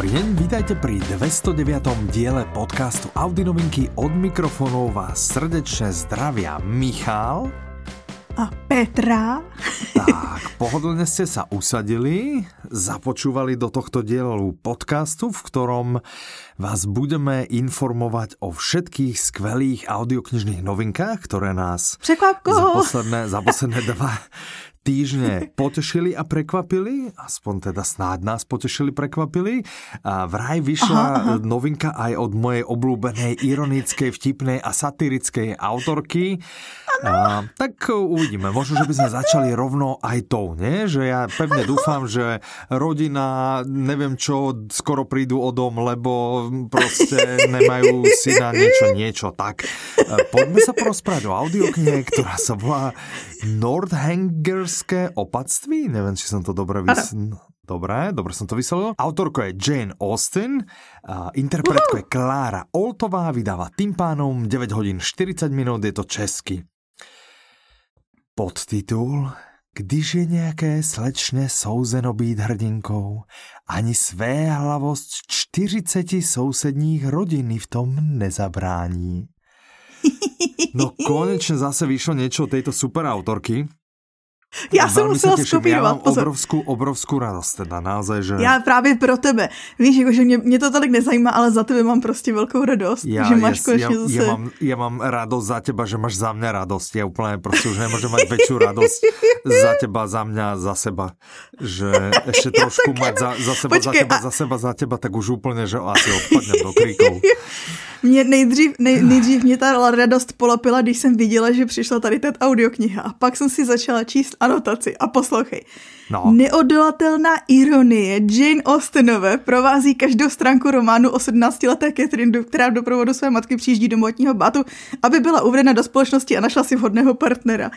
Dobrý deň, vítajte pri 209. diele podcastu Audinovinky. Od mikrofónov vás srdečne zdravia Michal a Petra. Tak, pohodlne ste sa usadili, započúvali do tohto dielu podcastu, v ktorom vás budeme informovať o všetkých skvelých audioknižných novinkách, ktoré nás za posledné dva týždne potešili a prekvapili, aspoň teda snáď nás potešili, prekvapili. A vraj vyšla novinka aj od mojej obľúbenej, ironickej, vtipnej a satirickej autorky. Tak uvidíme, možno, že by sme začali rovno aj tou, nie? Že ja pevne dúfam, že rodina, neviem čo, skoro prídu o dom, lebo proste nemajú si na niečo. Tak poďme sa porozprávať o audioknihe, ktorá sa volá Northangerské opatství. Neviem, či som to dobre vysvetlil. Dobre som to vyslovil. Autorko je Jane Austen, interpretko je Klára Oltová, vydáva Timpánom, 9 hodín 40 minút, je to česky. Podtitul: Když je nějaké slečně souzeno být hrdinkou, ani své hlavost 40 sousedních rodin v tom nezabrání. No konečne zase vyšlo niečo od tejto superautorky. Ja som musela skopírovat. Ja obrovskou radost teda, naozaj, že... Já právě pro tebe. Víš, jakože mě to tolik nezajímá, ale za tebe mám prostě velkou radost, že máš konečně zase... Já mám radost za teba, že máš za mě radost. Já úplně prostě už nemůžem mať väčšiu radost za teba, za mě, za seba. Že ještě trošku mať za seba, počkej, za teba, tak už úplně, že asi odpadnem do kríkov. Mě nejdřív mě ta radost polapila, když jsem viděla, že přišla tady ta audiokniha. A pak jsem si začala číst anotaci a poslouchej. No. Neodolatelná ironie Jane Austenové provází každou stránku románu o 17-leté Catherine, která v doprovodu své matky přijíždí do módního bátu, aby byla uvedena do společnosti a našla si vhodného partnera.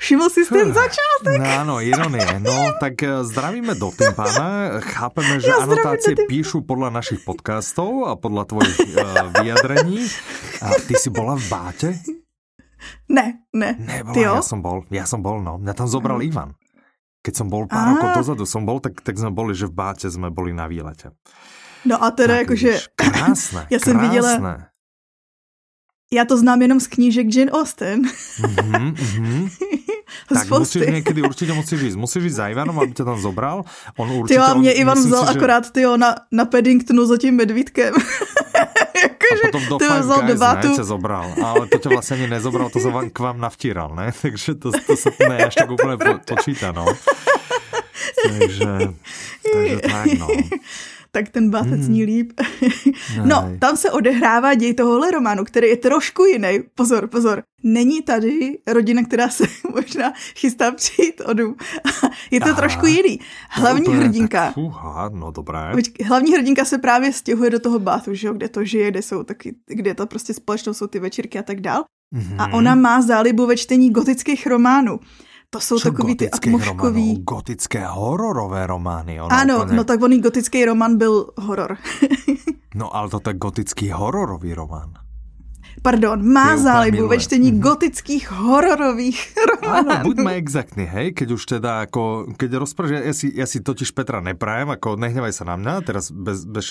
Všimol si ten začiatok? Áno, ironie. No, tak zdravíme do Timpána. Chápeme, že anotácie píšu podľa našich podcastov a podľa tvojich vyjadrení. A ty si bola v báte? Ne. Nebola, ja som bol, no. Mňa tam zobral Ivan. Keď som bol pár rokov dozadu, tak sme boli, že v báte sme boli na výlete. No a teda akože... Krásne, ja som videla... Já to znám jenom z knížek Jane Austen. Tak musíš niekedy, určite musíš ísť za Ivanom, aby ťa tam zobral. On určite, tyjo, mě Ivan vzal si, akorát na Paddingtonu za tím medvídkem. A potom do Five Guys, ne, ťa zobral. Ale to ťa vlastne ani nezobral, to sa k vám navtíral, ne? Takže to sa až tak úplne počíta, no. Takže tak, no. Tak ten bátec zní líp. No, tam se odehrává děj tohohle románu, který je trošku jiný. Pozor. Není tady rodina, která se možná chystá přijít o dům. Je to trošku jiný. Hlavní hrdinka se právě stěhuje do toho bátu, že jo, kde to žije, kde to prostě společnou jsou ty večírky a tak dál. Mm. A ona má zálibu ve čtení gotických románů. To jsou takový ty atmoškový... Gotické hororové romány. Ano, no tak oný gotický román byl horor. No ale to je gotický hororový román. Pardon, má zálibu ve čtení gotických hororových románů. Áno, buďme exaktní, hej, keď už teda ako, keď rozprávaš, ja si totiž Petra neprajem, ako nehnevaj sa na mňa, teraz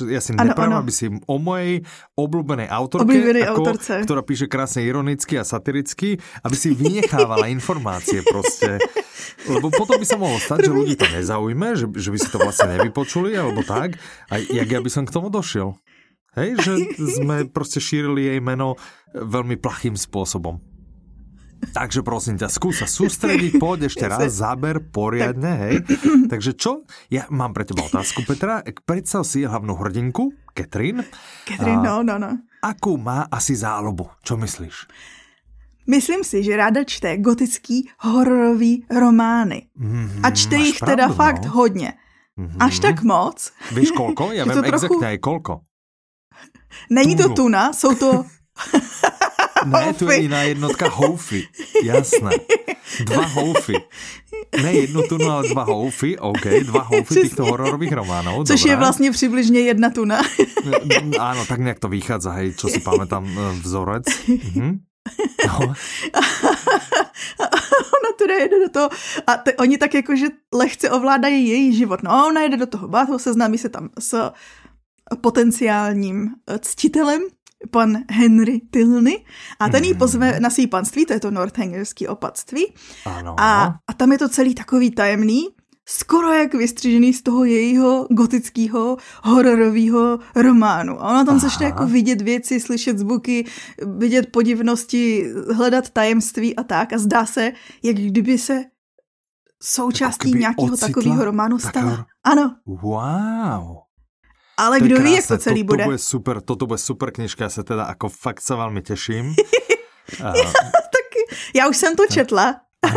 ja si neprajem, aby si o mojej obľúbenej autorce, ktorá píše krásne ironicky a satiricky, aby si vynechávala informácie proste. Lebo potom by sa mohlo stať, že ľudí to nezaujme, že by si to vlastne nevypočuli, alebo tak, a jak ja by som k tomu došiel. Hej, že sme proste šírili jej meno veľmi plachým spôsobom. Takže prosím ťa, skúsa sústrediť, poď ešte raz, zaber poriadne, hej. Takže čo? Ja mám pre teba otázku, Petra. Predstav si hlavnú hrdinku, Catherine. Catherine, no. Akú má asi záľubu? Čo myslíš? Myslím si, že ráda čte gotický hororový romány. A čte ich pravdu, teda fakt hodne. Až tak moc. Víš koľko? Ja viem exaktne aj koľko. Není to tuna, jsou to... Ne, tu je jiná jednotka, houfy. Jasné. 2 houfy. Ne jednu tunu, ale 2 houfy. OK, 2 houfy týchto hororových románov. Což je vlastně přibližně 1 tuna. Áno, tak nějak to vychádza, hej, čo si pamätám, vzorec. No. Ona teda jede do toho a oni tak jakože lehce ovládají její život. No a ona jede do toho bátu, seznámí se tam s potenciálním ctitelem, pan Henry Tilney, a ten ji pozve na svý panství, to je to Northangerské opatství. Ano. A tam je to celý takový tajemný, skoro jak vystřížený z toho jejího gotického hororového románu. A ona tam začne jako vidět věci, slyšet zvuky, vidět podivnosti, hledat tajemství a tak. A zdá se, jak kdyby se součástí nějakého takového románu stala. Ano. Wow. Ale kdo ví, jak to celý bude. Toto bude super knižka, já se teda jako fakt se velmi těším. Já už jsem to četla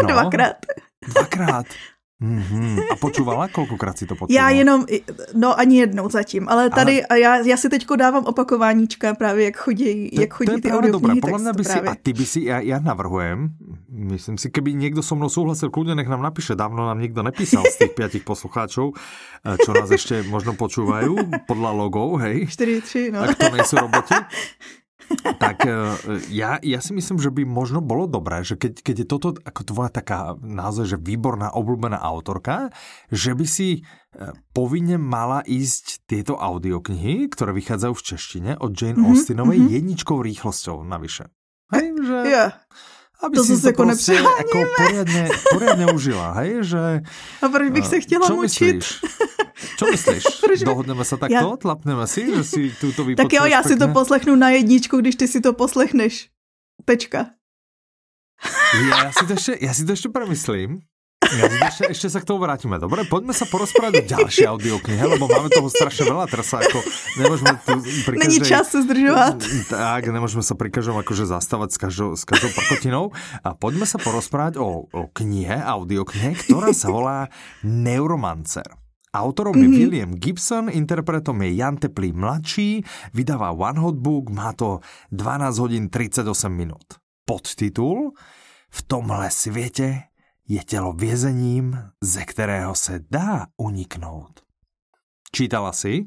dvakrát. Dvakrát? A počúvala? Kolikrát si to počúvala? Já jenom, no ani jednou zatím, ale tady a já si teďko dávám opakováníčka právě, jak chodí ty audioknihy texty. A ty by si, já navrhujem, myslím si, keby někdo so mnou souhlasil, kludně nech nám napíše, dávno nám nikdo nepísal z těch 5 poslucháčů, čo nás ještě možno počúvajú, podle logou, hej? 4-3, no. Tak to nejsou roboti. Tak ja si myslím, že by možno bolo dobré, že keď je toto ako tvoja taká naozaj, že výborná, obľúbená autorka, že by si povinne mala ísť tieto audioknihy, ktoré vychádzajú v češtine od Jane Austenovej jedničkou rýchlosťou navyše. Hej, že... Yeah. Aby to si to proste ako poriadne užila, hej, že... A proč bych se chtěla mučit? Čo myslíš? Dohodneme se takto? Ja. Tlapneme si, že si túto vypočuješ? Tak jo, já si to poslechnu na jedničku, když ty si to poslechneš. Tečka. Ja si to ještě premyslím. Ešte sa k tomu vrátime. Dobre, poďme sa porozprávať o ďalšej audioknihe, lebo máme toho strašne veľa, teraz sa ako nemôžeme tu pri každej... Není čas sa zdržovať. Tak, nemôžeme sa pri každom akože zastávať s každou prkotinou. A poďme sa porozprávať o knihe, audioknihe, ktorá sa volá Neuromancer. Autorom je William Gibson, interpretom je Jan Teplý mladší, vydáva One Hot Book, má to 12 hodín 38 minút. Podtitul: V tomhle světě je tělo vězením, ze kterého se dá uniknout. Čítala jsi?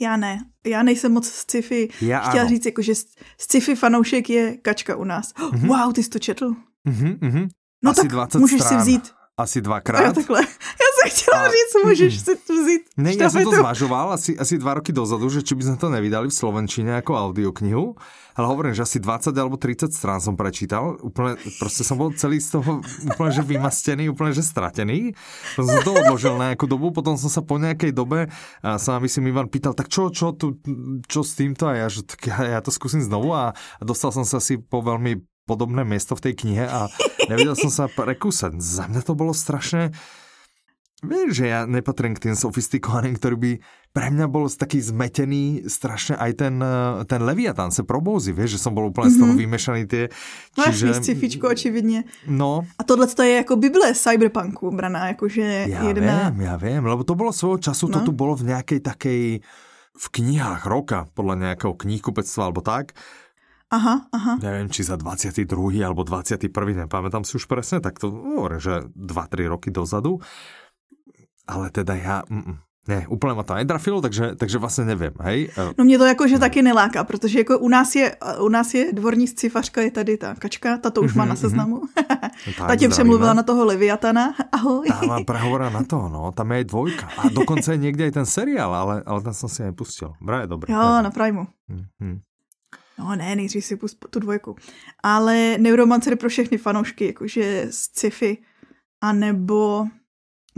Já ne. Já nejsem moc sci-fi. Chtěla říct, jako, že sci-fi fanoušek je kačka u nás. Mm-hmm. Wow, ty jsi to četl. Mm-hmm. No asi tak můžeš strán. Si vzít. Asi dvakrát. No, takhle. Já jsem chtěla říct, můžeš si vzít. Ne, já jsem to zvažoval asi 2 roky dozadu, že či by sme to nevydali v slovenčine ako audioknihu, ale hovorím, že asi 20 alebo 30 strán som prečítal. Úplne, proste som bol celý z toho úplne, že vymastený, úplne, že stratený. Potom som to odložil na nejakú dobu, potom som sa po nejakej dobe, a sa myslím Ivan pýtal, tak čo s týmto? A ja, že, ja to skúsim znovu a dostal som sa asi po veľmi podobné miesto v tej knihe a nevedel som sa prekúsať. Za mňa to bolo strašné. Vieš, že ja nepatrím k tým sofistikovaným, ktorý by pre mňa bol taký zmetený strašne aj ten Leviatán se probouzí, vieš, že som bol úplne z toho vymešaný tie. Máš sci-fičko, očividne. No. A tohle to je ako Bible cyberpunku braná, akože Ja viem, lebo to bolo svojho času, no. To tu bolo v nejakej takej v knihách roka, podľa nejakého knihkupectva alebo tak. Aha. Neviem, či za 22. alebo 21. nepamätám si už presne, tak to hovorím, že 2-3 roky dozadu. Ale teda ja... Ne, úplně ma to nedrafilo, takže vlastně nevím, hej. No mě to jakože taky neláká, protože jako u nás je dvorní scifařka, je tady ta kačka, ta to už má na seznamu. Ta tě přemluvila na toho Leviatana, ahoj. Ta má prehovora na to, no, tam je aj 2. A dokonce je někde i ten seriál, ale tam jsem si nepustil. Bra je dobrý. Jo, nevím. Na Primu. No ne, nejdřív si pust tu 2. Ale Neuromancer pro všechny fanoušky, jakože sci-fi, anebo...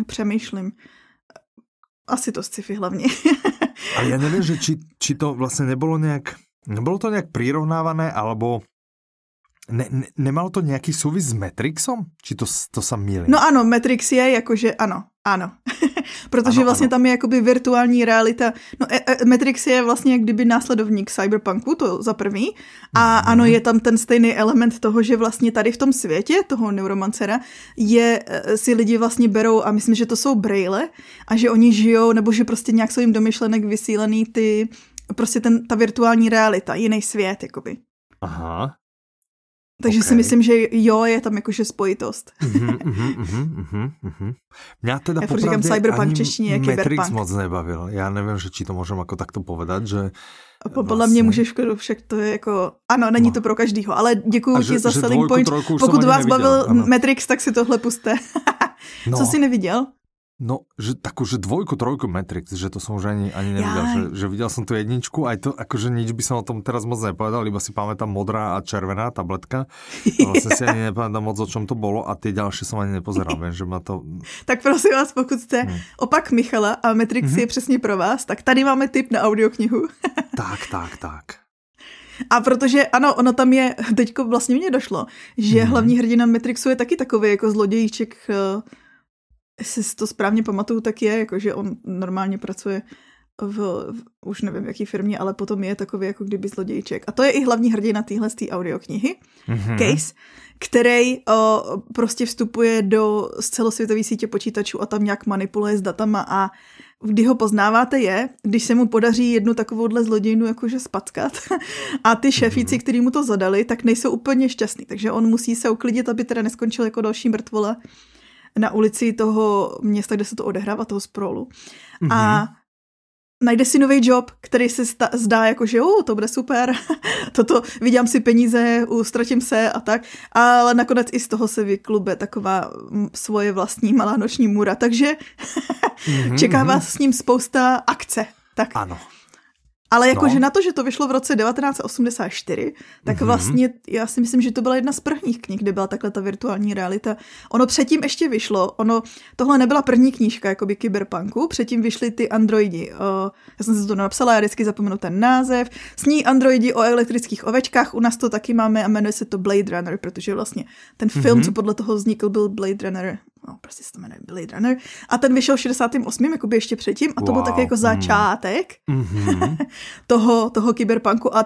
Přemýšlím. Asi to sci-fi hlavně. A ja neviem, že či to vlastne nebolo to nejak prirovnávané, alebo nemalo to nejaký súvis s Matrixom? Či to sa mýlim? No ano, Matrix je jakože ano. Protože ano, vlastně ano. Tam je jakoby virtuální realita. No Matrix je vlastně jak kdyby následovník cyberpunku, to za první. A ano, je tam ten stejný element toho, že vlastně tady v tom světě toho Neuromancera si lidi vlastně berou a myslím, že to jsou brejle a že oni žijou, nebo že prostě nějak jsou jim do myšlenek vysílený ty, prostě ta virtuální realita, jiný svět jakoby. Aha. Takže si myslím, že jo, je tam jakože spojitost. Mňa teda ja popravde ani češtině, Matrix moc nebavil. Ja neviem, že či to môžem ako takto povedať, že... Podľa mňa môžeš, však to je jako... Ano, není to pro každýho, ale děkuju ti za selling point. Pokud vás bavil Matrix, tak si tohle puste. No. Co jsi neviděl? No, že takúže dvojku, trojku Matrix, že to som už ani nevidel, že videl som tu jedničku, aj to, akože nič by som o tom teraz moc nepovedal, iba si pamätám modrá a červená tabletka, vlastne si ani nepamätám moc, o čom to bolo a tie ďalšie som ani nepozeral, viem, že ma to... Tak prosím vás, pokud ste opak Michala a Matrix je přesně pro vás, tak tady máme tip na audioknihu. Tak. A protože, ano, ono tam je, teďko vlastně mně došlo, že hlavní hrdina Matrixu je taky takový jako zlodějíček, jestli si to správně pamatuju, tak je, jakože on normálně pracuje v už nevím jaký firmě, ale potom je takový jako kdyby zlodějíček. A to je i hlavní hrdina téhle z té audioknihy, Case, který prostě vstupuje do celosvětové sítě počítačů a tam nějak manipuluje s datama a kdy ho poznáváte je, když se mu podaří jednu takovouhle zlodějnu jakože spackat a ty šéfíci, který mu to zadali, tak nejsou úplně šťastní, takže on musí se uklidit, aby teda neskončil jako další mrtvola na ulici toho města, kde se to odehrává, toho Sprawlu. A najde si nový job, který se zdá jako, že to bude super, toto vydělám si peníze, ztratím se a tak, ale nakonec i z toho se vyklube taková svoje vlastní malá noční můra, takže čeká vás s ním spousta akce. Tak. Ano. Ale jakože na to, že to vyšlo v roce 1984, tak vlastně já si myslím, že to byla jedna z prvních knih, kde byla takhle ta virtuální realita. Ono předtím ještě vyšlo, tohle nebyla první knížka jakoby kyberpunku, předtím vyšly ty androidi. Já jsem si to napsala, já vždycky zapomenu ten název. Sní androidi o elektrických ovečkách, u nás to taky máme a jmenuje se to Blade Runner, protože vlastně ten film, co podle toho vznikl, byl Blade Runner, prostě se to jmenuje Blade Runner, a ten vyšel v 68, jakoby ještě předtím, a to byl taky jako začátek toho kyberpunku, a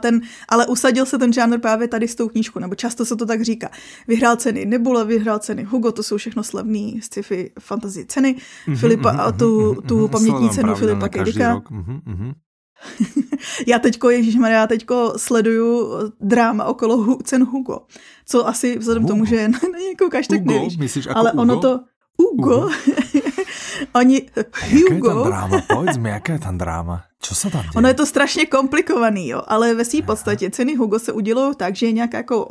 ale usadil se ten žánr právě tady s tou knížkou, nebo často se to tak říká. Vyhrál ceny Nebula, vyhrál ceny Hugo, to jsou všechno slavný sci-fi fantasy ceny, Filipa a tu pamětní cenu Filipa K. Dicka. Já teďko sleduju dráma okolo cen Hugo, co asi vzhledem tomu, že na něj koukáš, tak nevíš. Myslíš jako ale Hugo? Ono to... Hugo? Oni... Hugo. Jaká je tam dráma? Pojď mi, jaká je tam dráma? Čo se tam děje? Ono je to strašně komplikovaný, jo, ale ve své podstatě ceny Hugo se udělují tak, že je nějaká jako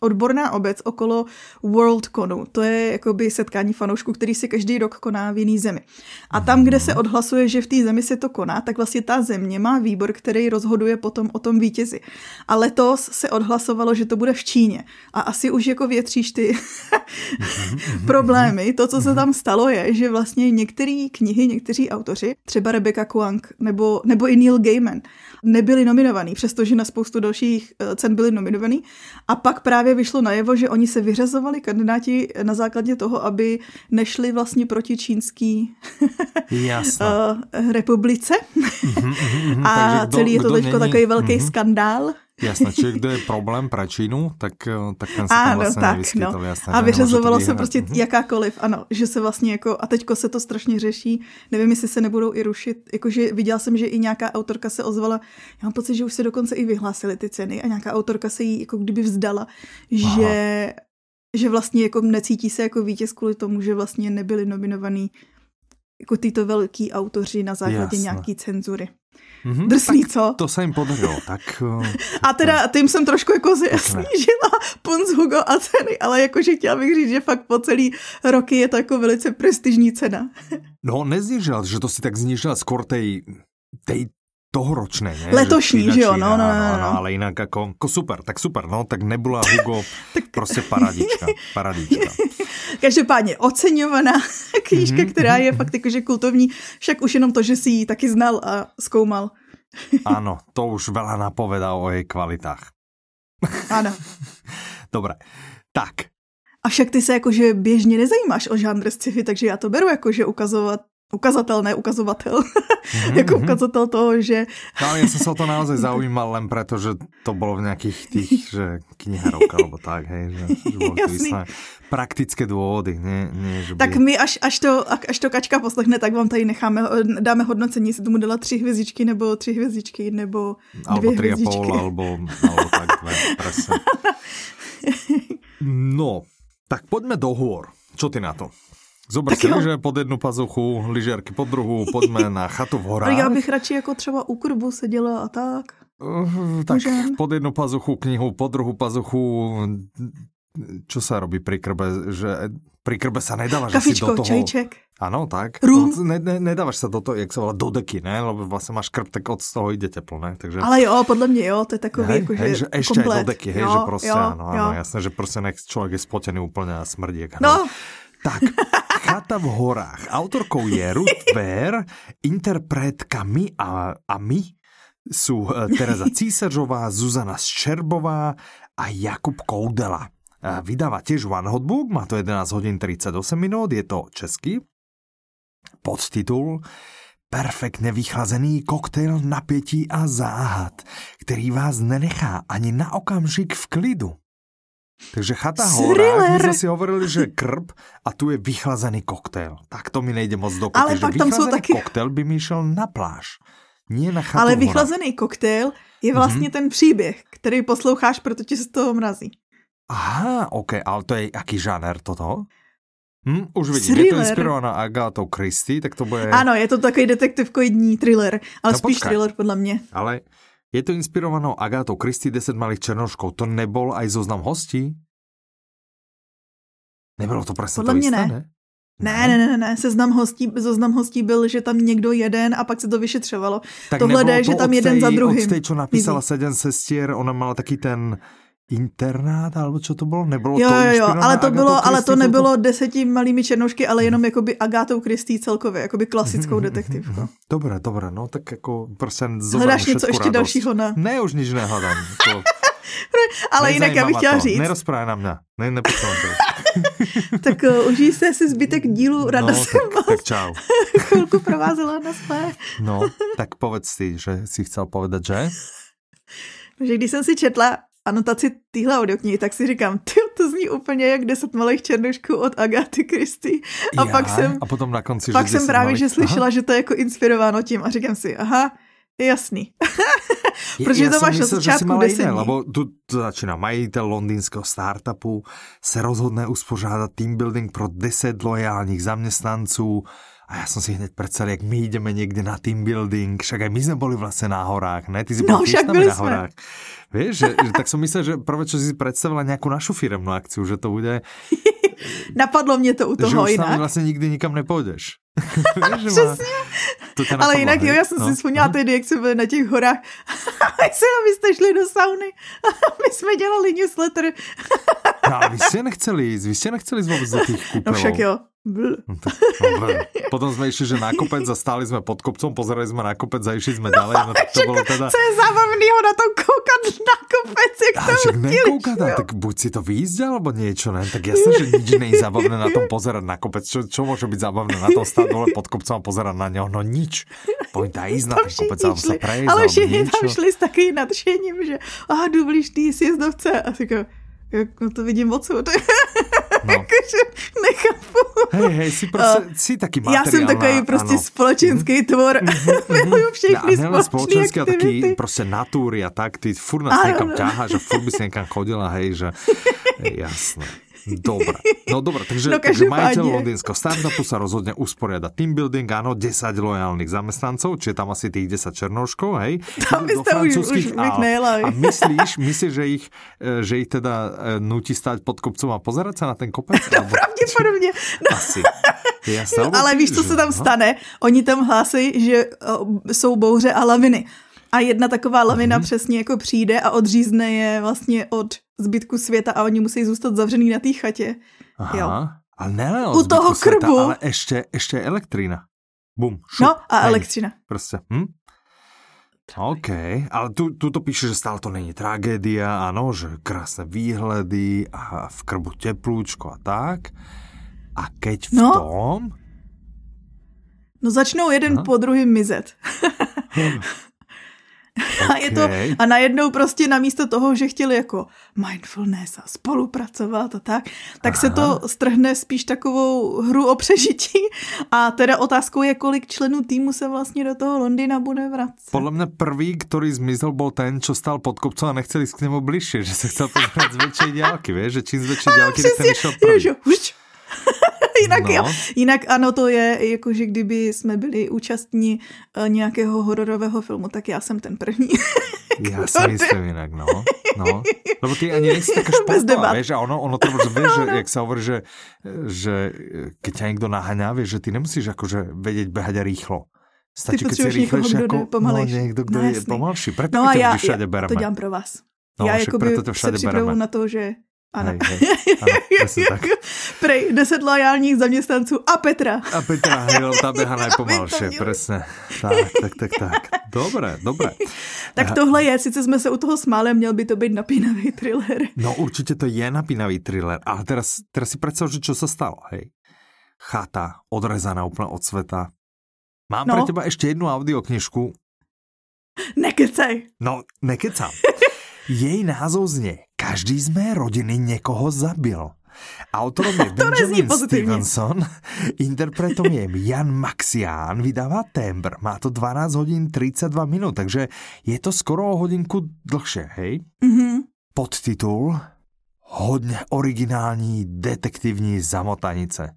odborná obec okolo Worldconu. To je jakoby setkání fanoušků, který se každý rok koná v jiný zemi. A tam, kde se odhlasuje, že v té zemi se to koná, tak vlastně ta země má výbor, který rozhoduje potom o tom vítězi. A letos se odhlasovalo, že to bude v Číně. A asi už jako větříš ty problémy. To, co se tam stalo, je, že vlastně některé knihy, někteří autoři, třeba Rebecca Kuang nebo i Neil Gaiman, nebyli nominovaní, přestože na spoustu dalších cen byli nominovaní. A pak právě vyšlo najevo, že oni se vyřazovali kandidáti na základě toho, aby nešli vlastně proti čínský republice. A celý je to teďko takový velký skandál. Jasné, čiže kdo je problém pro Čínu, tak ten se tam vlastně nevyskytl. A vyřazovalo se prostě jakákoliv, ano, že se vlastně jako, a teďko se to strašně řeší, nevím, jestli se nebudou i rušit, jakože viděla jsem, že i nějaká autorka se ozvala, já mám pocit, že už se dokonce i vyhlásily ty ceny a nějaká autorka se jí jako kdyby vzdala, že vlastně jako necítí se jako vítěz kvůli tomu, že vlastně nebyli nominovaní jako tyto velký autoři na základě nějaký cenzury. Drsný, co? To se jim podarilo. A teda tím jsem trošku jako snížila punc Hugo a ceny, ale jakože chtěla bych říct, že fakt po celý roky je to jako velice prestižní cena. No neznižila, že to si tak znižila skôr tej tohoročné, ne? Letošní, že jo, no. Ale jinak jako super, tak super, no, tak nebyla Hugo prostě paradička. Každopádně oceňovaná knížka, která je fakt jakože kultovní, však už jenom to, že si ji taky znal a zkoumal. Ano, to už veľa napovedá o jej kvalitách. Ano. Dobré, tak. A však ty se jakože běžně nezajímáš o žánr sci-fi, takže já to beru jakože ukazovatel. Jako ukazatel toho, že... No, ja som sa o to naozaj zaujímal len preto, že to bolo v nejakých tých, že kniharovka, alebo tak, hej, že boli jasný. Praktické dôvody, nie že... Tak by... my, až to Kačka poslechne, tak vám tady dáme hodnocení, jestli tomu dala 3 hvězdičky, nebo 3 hvězdičky, nebo 2 hvězdičky. Alebo 3,5, alebo tak, presne. No, tak poďme do hôr. Čo ty na to? Zober si lyže pod jednu pazuchu, lyžerky pod druhou, pojďme na Chatu v horách. Já bych radši jako třeba u krbu seděla a tak. Tak pod jednu pazuchu knihu, pod druhou pazuchu Čo sa robí pri krbe? Že pri krbe sa nedávaš asi do toho... Kafičko, čajček. Áno, tak. Rum. Nedávaš sa do toho, jak sa volá, do deky, ne? Lebo vlastne máš krb, tak od toho ide teplo, ne? Takže... Ale jo, podľa mňa jo, to je takový, akože komplet. Ešte aj do deky, hej, jo, že proste, jo, áno, áno, jasné, že proste nech človek je spotený úplne a smrdí. No. Tak, Chata v horách. Autorkou je Ruth Ware, interpretkami a my sú Teresa Císaržová, Zuzana Ščerbová a Jakub Koudela. Vydáva tiež One Hot Book, má to 11 hodín 38 minút, je to český. Podtitul Perfektně vychlazený koktejl napětí a záhad, který vás nenechá ani na okamžik v klidu. Takže Chata horách, my sme si hovorili, že krb a tu je vychlazený koktejl. Tak to mi nejde moc dokopy, ale že vychlazený taky... koktejl by mi šel na pláž. Ale vychlazený koktejl je vlastně ten příběh, který posloucháš, protože se toho mrazí. Aha, OK, ale to je aký žáner toto? Už vidím, thriller. Je to inspirovaná Agatou Christie, tak to bude... Ano, je to takový detektivkoidní thriller, ale no, spíš thriller podle mě. Ale je to inspirovanou Agatou Christie 10 malých černošků, to nebol aj zoznam hostí? Nebylo to presne podle to jisté, ne? Ne. Zoznam hostí byl, že tam někdo jeden a pak se to vyšetřovalo. Tak tohle jde, že tam jeden za druhým. Od tej, čo napísala 7 sestier, ona mala taky ten... Internát, alebo čo to bolo? Nebolo to inšpirované Agatou Christie, ale to nebylo 10 malými černošky, ale jenom jakoby Agatou Christie celkově, jakoby klasickou detektivku. Dobré, no tak jako prostě zobrám všetku něco ještě radost. Dalšího na... Ne, už nič nehledám. To... ale jinak já bych chtěla říct. Nerozprávaj na mě, nepočívám to. Tak užij se si zbytek dílu, rada no, jsem vás. Tak čau. Chvilku provázela na své. No, tak povedz ty, že si chcel povedat, že? Že když jsem si četla anotaci týhle audioknihy, tak si říkám, to zní úplně jak 10 malých černošků od Agaty Christie. A pak jsem právě, že slyšela, že to je jako inspirováno tím a říkám si, aha, je jasný. Protože to máš na začátku 10 dní. Lebo tu začíná majitel londýnského startupu se rozhodne uspořádat team building pro 10 loajálních zaměstnanců. A ja som si hneď predstavil, jak my ideme niekde na team building, však aj my sme boli vlastne na horách, ne? Ty si bol tiež tam na horách. Vieš, že, tak som myslel, že prvé, čo si predstavila nejakú našu firemnú akciu, že to bude... Napadlo mne to u toho inak. Že už tam vlastne nikdy nikam nepôjdeš. Přesně. Ale jinak jo, já jsem si vzpomněla tehdy, jak jsme byli na těch horách. My jste šli do sauny. My jsme dělali newsletter. No, ale vy jste nechceli jít vůbec do těch kúpeľov. No však jo. Potom jsme išli, že na kopec a stáli jsme pod kopcom, pozerali jsme na kopec a išli jsme dále. No, to bolo teda... Co je zábavného na to koukat na kopec, jak tam letili. Tak buď si to vyjízť, alebo niečo, ne? Tak jasné, že nič nie je zábavné na tom pozerať na kopec. Čo môže byť zábavné na tom stále? Dole pod kopcom a pozerať na ňo, no nič. Poďte aj ísť na ten kopec, tam sa prejsť. Ale všichni tam šli s takým nadšením, že jdu blíž tý sjezdovce. A říkám, no to vidím odsud. No. Nechápu. Hej, si taký materiál. Ja som takový proste spoločenský tvor. Milujú všechny spoločenské aktivity. Taký proste natúry a tak. Ty furt nás niekam ťahá, že furt by si niekam chodila, hej, že jasné. Dobre, takže majiteľ londýnskeho startupu sa rozhodne usporiadať team building, áno, 10 lojálnych zamestnancov, čiže tam asi tých 10 černoškov, hej. Tam by ste už a myslíš, že ich teda nutí stáť pod kopcom a pozerať sa na ten kopec? No, pravdepodobne. No. Asi. Jasná, no, ale víš, co se tam stane? Oni tam hlásí, že jsou bouře a laviny. A jedna taková lavina přesně jako přijde a odřízne je vlastně od zbytku světa a oni musí zůstat zavřený na té chatě. Aha, jo. Ale ne od u toho krbu. Světa, ale ještě elektrína. Bum, šup. No a elektřina. Prostě, OK, ale tu to píše, že stále to není tragédia, ano, že krásné výhledy a v krbu teplúčko a tak. A keď v tom... No začnou jeden po druhým mizet. Okay. A najednou prostě namísto toho, že chtěli jako mindfulness a spolupracovat a tak se to strhne spíš takovou hru o přežití a teda otázkou je, kolik členů týmu se vlastně do toho Londýna bude vracet. Podle mě prvý, který zmizel, byl ten, čo stál pod kopcem a nechcel jít k němu bližšie, že se chcel pozrieť z väčšej diálky, vieš, že čím z väčšej diálky ten vyšel prvý. Jinak ano, to je jako, že kdyby jsme byli účastní nějakého hororového filmu, tak já jsem ten první. Ja si myslím inak, no. Lebo ty ani nechci taká športová, vieš, a ono to môže, vieš, že, jak sa hovorí, že keď ťa niekto naháňa, vieš, že ty nemusíš akože vedieť behať rýchlo. Stačí, keď si rýchlejšie ako niekto, kto je pomalší. Preto no a ja to ďam pro vás. No, ja jakoby se připravuju na to, že ano. Hej, ano, prej 10 lojálních zaměstnanců a Petra. A Petra, hej, tá beha najpomalšie, presne. Tak. Dobré. Tak tohle je, sice jsme se u toho smáli, měl by to být napínavý thriller. No určitě to je napínavý thriller, ale teraz si predstav, že čo sa stalo, hej. Chata, odrezaná úplne od sveta. Mám pre teba ešte jednu audioknižku. Nekecej. No, nekecam. Jej názov znie Každý z mé rodiny někoho zabil. Autorom je Benjamin Stevenson, interpretom je Jan Maxián, vydává Tembr. Má to 12 hodín 32 minut, takže je to skoro o hodinku dlhšie, hej? Mm-hmm. Podtitul Hodně originální detektivní zamotanice.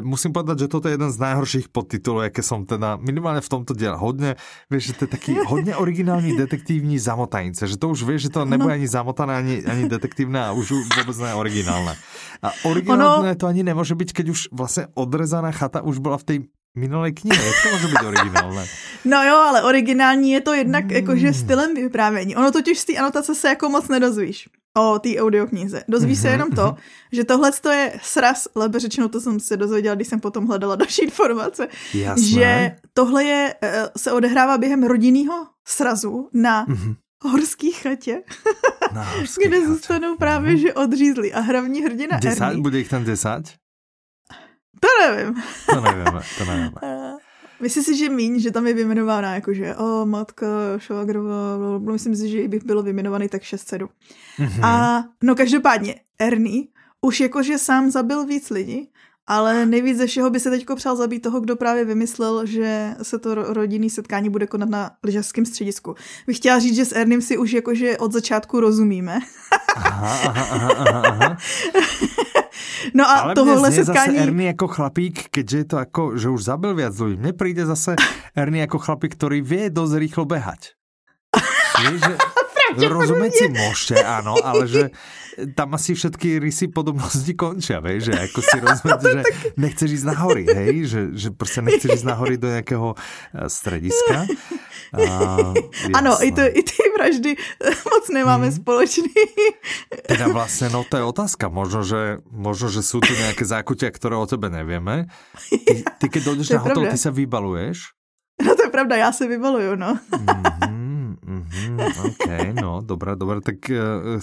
Musím povedať, že toto je jeden z najhorších podtitulov, aké som teda minimálne v tomto diele. Hodne, vieš, že to je taký hodne originální detektivní zamotanice. Že to už vieš, že to nebude ani zamotané, ani detektívne a už vôbec ne originálne. A originálne to ani nemôže byť, keď už vlastne odrezaná chata už bola v tej minulé knihy, jak to môže byť originálne? No jo, ale originální je to jednak jakože stylem vyprávění. Ono totiž z té anotace se jako moc nedozvíš o té audioknize. Dozvíš se jenom to, že tohle je sraz, lépe řečeno, to jsem se dozvěděla, když jsem potom hledala další informace, jasné, že tohle je, se odehrává během rodinného srazu na horský chatě, kde zůstanou právě, že odřízli a hlavní hrdina Ernie. Bude jich tam 10? To nevíme. Myslím si, že míň, že tam je vyjmenovaná jakože matka, švagrova, blablabla. Myslím si, že by bylo vyjmenovaný tak 6-7. Mm-hmm. A no každopádně Ernie už jakože sám zabil víc lidí, ale nejvíc ze všeho by se teďko přál zabít toho, kdo právě vymyslel, že se to rodinný setkání bude konat na lyžařském středisku. Bych chtěla říct, že s Erniem si už jakože od začátku rozumíme. Aha. No a ale tohohle setkání... Ale Ernie ako chlapík, keďže je to ako, že už zabil viac ľudí. Mne príde zase Ernie ako chlapík, ktorý vie dosť rýchlo behať. Vieš, že... Rozumieť si môžete, áno, ale že tam asi všetky rysy podobnosti končia, vieš, že ako si rozumieť, že nechceš ísť na hory, hej, že proste nechceš ísť na hory do nejakého strediska. Áno, i ty vraždy moc nemáme spoločný. Teda vlastne, no to je otázka, možno, že sú tu nejaké zákutia, ktoré o tebe nevieme. Ty keď dojdeš na hotel, ty sa vybaluješ? No to je pravda, ja sa vybaluju, no. OK, no, dobrá, tak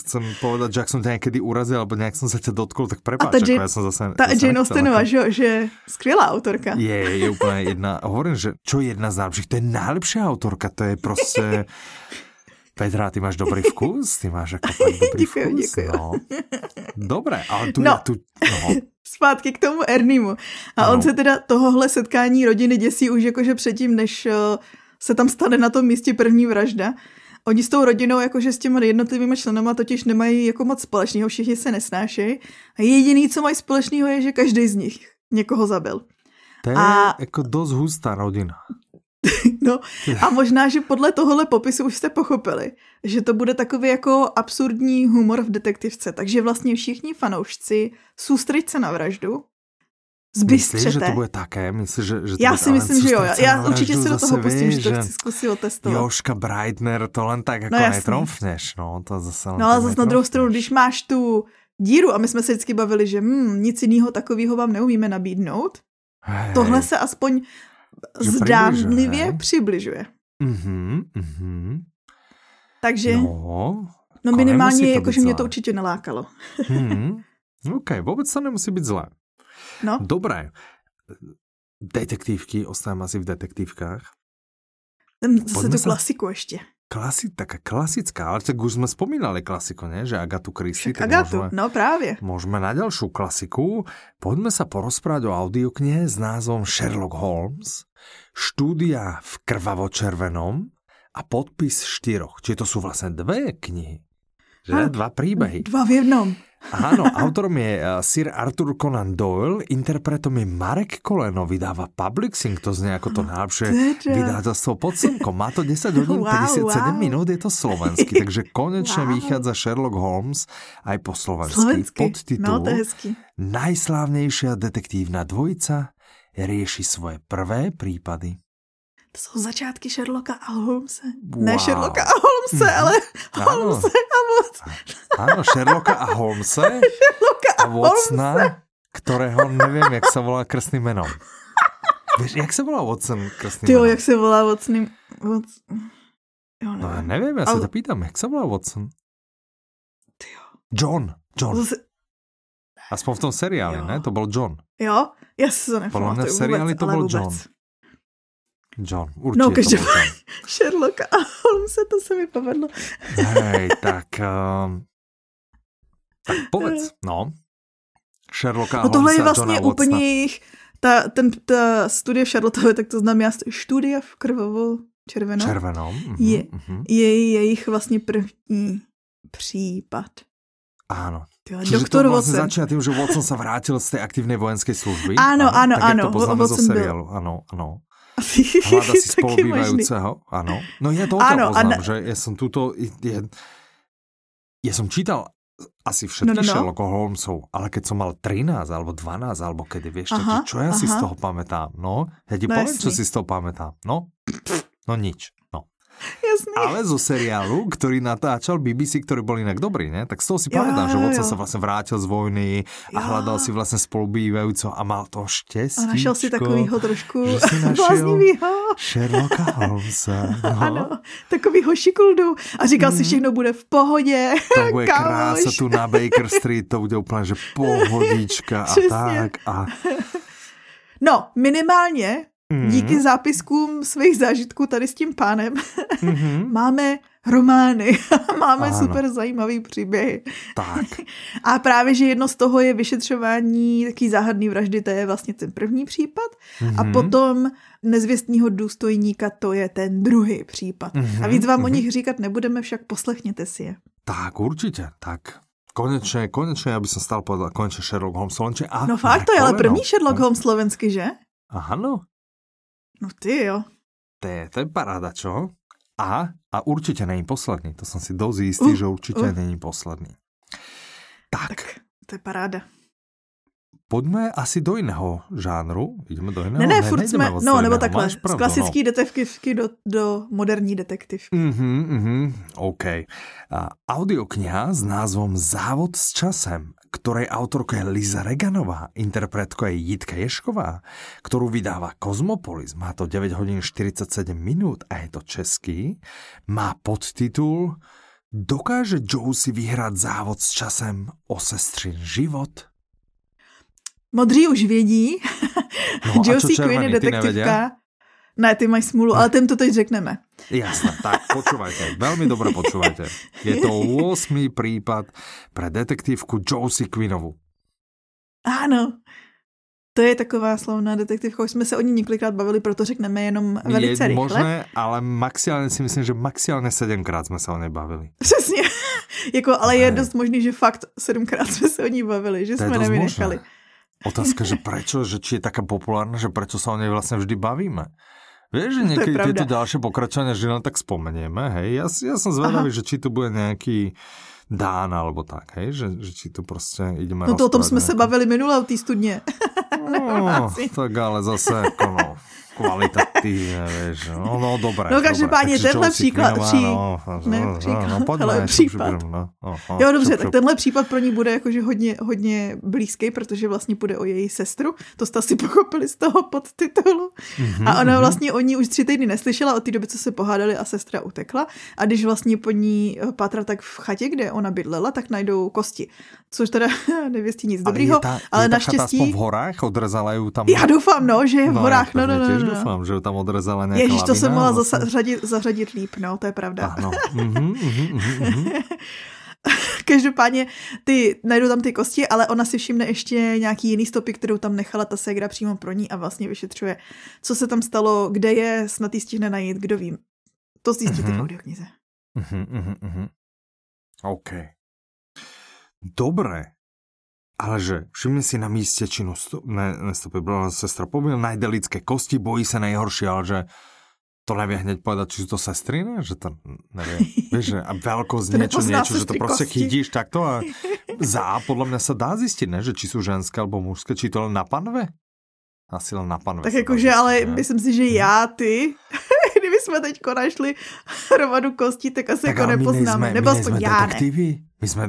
chcem povedať, že ak som ťa niekedy urazil, alebo nejak som sa ťa dotkol, tak prepáč, ja som zase... Tá Jane Austenová, že skvelá autorka. Je úplne jedna, hovorím, že čo je jedna z najlepších, to je najlepšia autorka, to je proste... Petra, ty máš dobrý vkus, ty máš ako dobrý vkus, no. Dobre, ale tu... No. Zpátky k tomu Ernimu. A on se teda tohohle setkání rodiny děsí už jakože předtím, než... se tam stane na tom místě první vražda. Oni s tou rodinou, jakože s těmi jednotlivými členama, totiž nemají jako moc společného, všichni se nesnášejí. A jediný, co mají společného, je, že každý z nich někoho zabil. To je jako dost hustá rodina. No a možná, že podle tohohle popisu už jste pochopili, že to bude takový jako absurdní humor v detektivce. Takže vlastně všichni fanoušci soustřeďte se na vraždu. Myslíš, že to bude také? Ja si myslím, že jo. Ja určite si do toho pustím, že to chci skúsiť otestovať. Jožka Breitner, to len tak ako netrofneš. No, to zase no ale zase na druhou stranu, když máš tu díru, a my jsme se vždycky bavili, že nic jiného takového vám neumíme nabídnout, tohle se aspoň zdánlivě přibližuje. Mhm. Takže no minimálně, jakože mě to určitě nelákalo. OK, vůbec to nemusí být zlé. No. Dobré. Detektívky, ostávam asi v detektívkach. Zase to klasiku ešte. Taká klasická, ale tak už sme spomínali klasiku, nie? Že Agatu Christie. Agatu, no práve. Môžeme na ďalšiu klasiku. Poďme sa porozprávať o audioknihe s názvom Sherlock Holmes, Štúdia v krvavočervenom a podpis 4. Čiže to sú vlastne dve knihy. Že? Dva príbehy. Dva v jednom. Áno, autorom je Sir Arthur Conan Doyle, interpretom je Marek Koleno, vydáva Publixing, to znie ako to najlepšie vydavateľstvo pod slnkom. Má to 10 hodín, 57 minút, je to slovenský, takže konečne vychádza Sherlock Holmes aj po slovensky. Podtitul Najslávnejšia detektívna dvojica rieši svoje prvé prípady. To sú začátky Sherlocka a Holmesa. Wow. Ne Sherlocka a Holmesa, ale Holmesa a Watsona. Áno, Sherlocka a Holmesa a Watsona, ktorého neviem, jak sa volá krstným menom. Vieš, jak sa volá Watson krstným menom? Jo, jak sa volá Watson? Jo, neviem. No ja neviem, ja sa to pýtam, jak sa volá Watson? John. Aspoň v tom seriáli, jo. Ne? To bol John. Jo, ja si to nefamatujem vôbec. V seriáli to bol John. John, určite. No, keďže Sherlock a Holmesa, to sa mi povedlo. Hej, tak povedz, no. Sherlocka a Holmesa, tohle je vlastně úplně jejich, ta studie v Charlottově, tak to znám já, Štúdia v krvavočervenom. Červenom. Je jejich vlastně první případ. Áno. Čiže to vlastne začína tým, že Watson sa vrátil z tej aktívnej vojenskej služby. Áno. Tak to poznáme zo seriálu. Áno. Hľada si spolubývajúceho. Áno. No ja to odtiaľ poznám, že ja som čítal asi všetky Sherlock Holmesov, ale keď som mal 13 alebo 12, alebo kedy, vieš, čo ja si z toho pamätám? No, ja ti poviem, čo si z toho pamätám. No nič. Jasný. Ale zo seriálu, ktorý natáčal BBC, ktorý bol inak dobrý, ne? Tak z toho si pamätám, že Watson sa vlastne vrátil z vojny a hľadal si vlastne spolubývajúco a mal to šťastíčko. A našiel si takovýho trošku bláznivýho. Sherlocka Holmesa. Ano, takovýho šikuldu. A říkal si, všechno bude v pohodě. To bude krása tu na Baker Street, to bude úplne, že pohodička a tak. A... No, minimálne... Díky zápiskům svých zážitků tady s tím pánem máme romány a máme super zajímavý příběhy. Tak. A právě, že jedno z toho je vyšetřování taký záhadný vraždy, to je vlastně ten první případ. A potom nezvěstního důstojníka, to je ten druhý případ. A víc vám o nich říkat nebudeme, však poslechněte si je. Tak, určitě, tak. Konečně, ja by som stál povedal, konečně Sherlock Holmes slovenský. No fakt, to je ale první Sherlock Holmes slovenský, že? Áno. No ty jo. To je paráda, čo? A určite není posledný. To som si dosť istý, že určite není posledný. Tak. To je paráda. Poďme asi do iného žánru. Ideme do iného? Ne, furt sme... No, nebo takhle. Z klasický detektivky do moderní detektivky. OK. Audiokniha s názvom Závod s časem, ktorej autorka je Liza Reganová, interpretko je Jitka Ješková, ktorú vydáva Kozmopolis. Má to 9 hodín 47 minút a je to český. Má podtitul Dokáže Joe si vyhrať závod s časem o sestřin život? Modří už vědí. No, Joe si kvine detektivka. Ne, ty máš smůlu, ale ten to teď řekneme. Jasné, tak počúvajte, veľmi dobre počúvajte. Je to 8. prípad pre detektívku Josie Quinnovou. Áno, to je taková slavná detektivka, už jsme se o ní několikrát bavili, proto řekneme jenom velice rychle. Je možné, ale maximálně si myslím, že maximálně 7krát jsme se o ní bavili. Přesně, ale je dost možný, že fakt 7krát jsme se o ní bavili, že jsme nevynechali. Otázka, že prečo, že či je taká populárna, že prečo sa o nej vlastne vždy bavíme. Vieš, že niekedy tieto ďalšie pokračovania žena tak spomenieme, hej? Ja som zvedavý, že či tu bude nejaký dán alebo tak, hej? Že či tu proste ideme... No to o tom sme sa bavili minule o tý studne. No, tak ale zase ako no, kvalitatívne, vieš. No, dobre. No každopádně tenhle příklad... Jo, dobře, tak tenhle případ pro ní bude jakože hodně blízký, protože vlastně bude o její sestru. To jste asi pochopili z toho podtitulu. A ona vlastně o ní už 3 týdny neslyšela od té doby, co se pohádali a sestra utekla. A když vlastně po ní pátra tak v chatě, kde ona bydlela, tak najdou kosti. Což teda nevěstí nic dobrýho, ale naštěstí... Ale je ta chata v horách? Odrezala ju tam... Já doufám, že je v horách, Tiež doufám, že tam odrezala nejaká lavina. Ježiš, to som mohla zařadit líp, to je pravda. Ano. Každopádně najdou tam ty kosti, ale ona si všimne ještě nějaký jiný stopy, kterou tam nechala ta ségra přímo pro ní a vlastně vyšetřuje, co se tam stalo, kde je, snad jí stihne najít, kdo vím. To zjistíte v audioknize. OK. Dobre, ale že všimne si na míste činu sestra pobil, najde lidské kosti, bojí sa najhoršie, ale že to nevie hneď povedať, či sú to sestry, ne? Že to nevie, vieš, že veľkosť niečo, že to proste chytíš takto a podľa mňa sa dá zistiť, ne? Že či sú ženské alebo mužské, či to len na panve? Asi len na panve. Tak akože, ale ne? Myslím si, že ja, ty, kdyby sme teďko našli hromadu kostí, tak asi tak, ako nepoznáme. Nebo aspoň ja ne. My sme,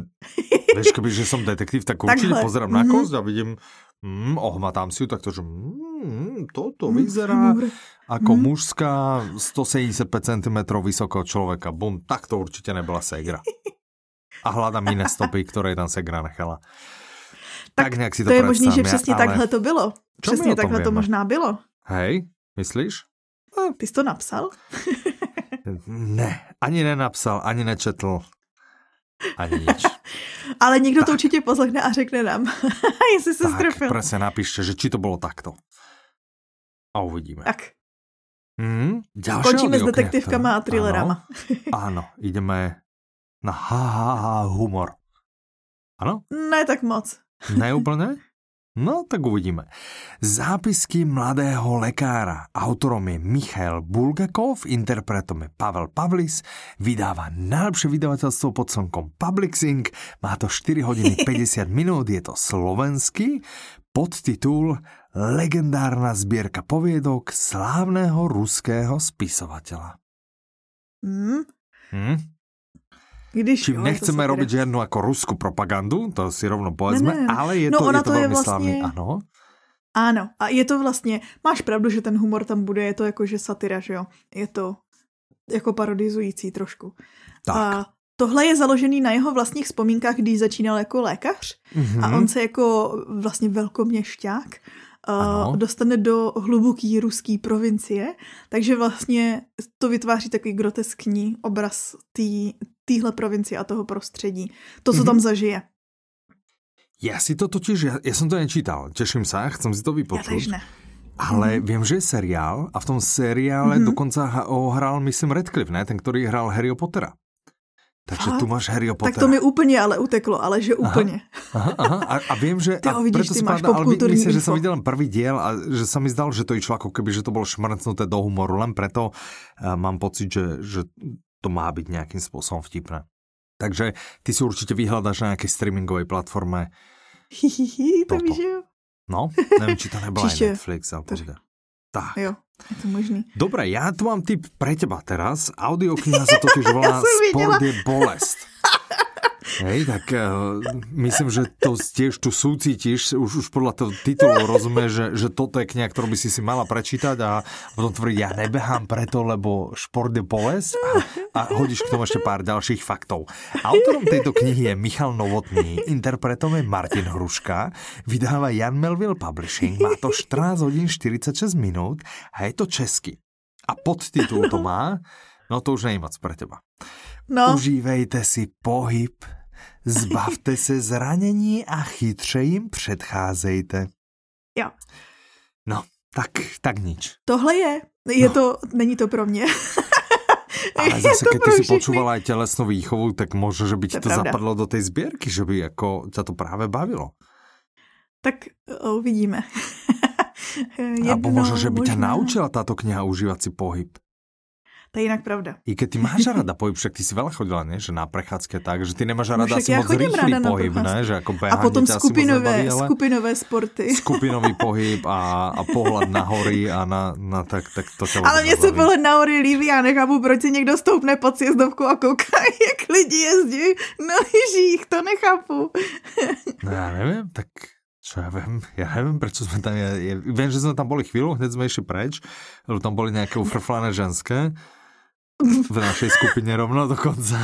vieš, kebyže som detektív, tak určite pozerám na kosť a vidím, ohmatám si ju, tak to, že toto vyzerá ako mužská 175 cm vysokého človeka. Bum, tak to určite nebola ségra. A hľadám iné stopy, ktoré tam ségra nechala. Tak nejak si to predstavím. To je možný, že přesně takhle to bylo. Přesně takhle to možná bylo. Hej, myslíš? Ty jsi to napsal? Ne, ani nenapsal, ani nečetl. Ani nič. Ale niekto tak to určite poslechne a řekne nám, jestli sa strefil. Tak, presne napíšte, že či to bolo takto. A uvidíme. Tak. Končíme s detektívkama a thrillerama. Áno, ideme na humor. Áno? Ne tak moc. Ne úplne? No, tak uvidíme. Zápisky mladého lekára. Autorom je Michail Bulgakov, interpretom je Pavel Pavlis, vydáva najlepšie vydavateľstvo pod slnkom Publix Inc. Má to 4 hodiny 50 minút, je to slovenský, podtitul Legendárna zbierka poviedok slávneho ruského spisovateľa. Čím nechceme robiť žiadnu ako ruskú propagandu, to si rovno povedzme, ne. Ale je to veľmi slávny, áno. Áno, a je to vlastne, máš pravdu, že ten humor tam bude, je to akože satyra, že jo? Je to jako parodizující trošku. Tak. A tohle je založený na jeho vlastních vzpomínkách, když začínal jako lékař a on se jako vlastně velkoměšťák dostane do hluboký ruský provincie, takže vlastně to vytváří takový groteskní obraz téhle provincie a toho prostředí. To, co tam zažije. Ja si to totiž, ja som to nečítal. Teším sa, chcem si to vypočuť. Ja ale viem, že je seriál a v tom seriále dokonca ho hral, myslím, Radcliffe, ne? Ten, ktorý hral Harryho Pottera. Takže tu máš Harryho Pottera. Tak to mi úplne ale uteklo, ale že úplne. Aha. A viem, že... Ty ho vidíš, ty máš popkultúrny info. Že som videl len prvý diel a že sa mi zdal, že to išlo ako keby, že to bolo šmrcnuté do humoru. Len preto mám pocit, že to má byť nejakým spôsobom vtipné. Takže ty si určite vyhľadaš na nejakej streamingovej platforme toto. No, neviem, či to nebola aj Netflix. Tak. Jo, je to možný. Dobre, ja tu mám tip pre teba teraz. Audiokniha sa totiž volá Sport je bolest. Hej, tak myslím, že to tiež tu súcítiš, už podľa toho titulu rozumieš, že toto je kniha, ktorú by si mala prečítať a potom tvrdí, ja nebehám preto, lebo šport je bolesť a hodíš k tomu ešte pár ďalších faktov. Autorom tejto knihy je Michal Novotný, interpretom je Martin Hruška, vydáva Jan Melville Publishing, má to 14 hodín 46 minút a je to česky. A podtitul to má, no to už nie je moc pre teba. No. Užívejte si pohyb, zbavte se zranění a chytře jim předcházejte. Jo. No, tak nič. Tohle je to, není to pro mě. Ale zase, keď ty si počúvala aj telesnú výchovu, tak možno, že by ti to zapadlo do tej zbierky, že by ako ťa to práve bavilo. Tak uvidíme. Alebo možno, že by ťa naučila táto kniha užívať si pohyb. To je inak pravda. I keď ty máš rada pohyb, však ty si veľa chodila, ne? Že na prechádzke tak, že ty nemáš rada asi ja moc rýchly pohyb, ne? Že ako behanie, a potom skupinové sporty. Skupinový pohyb a pohľad na hory a na tak to sa. Ale mne sa pohľad na hory líbí a nechápu, proč si niekto stoupne pod sjezdovku a kouká, jak lidi jezdí na lyžích, to nechápu. No ja neviem, tak čo ja neviem, prečo sme tam, ja viem, že sme tam boli chvíľu, hneď sme išli preč, lebo tam boli nejaké ufrflané ženské. V našej skupine rovno dokonca.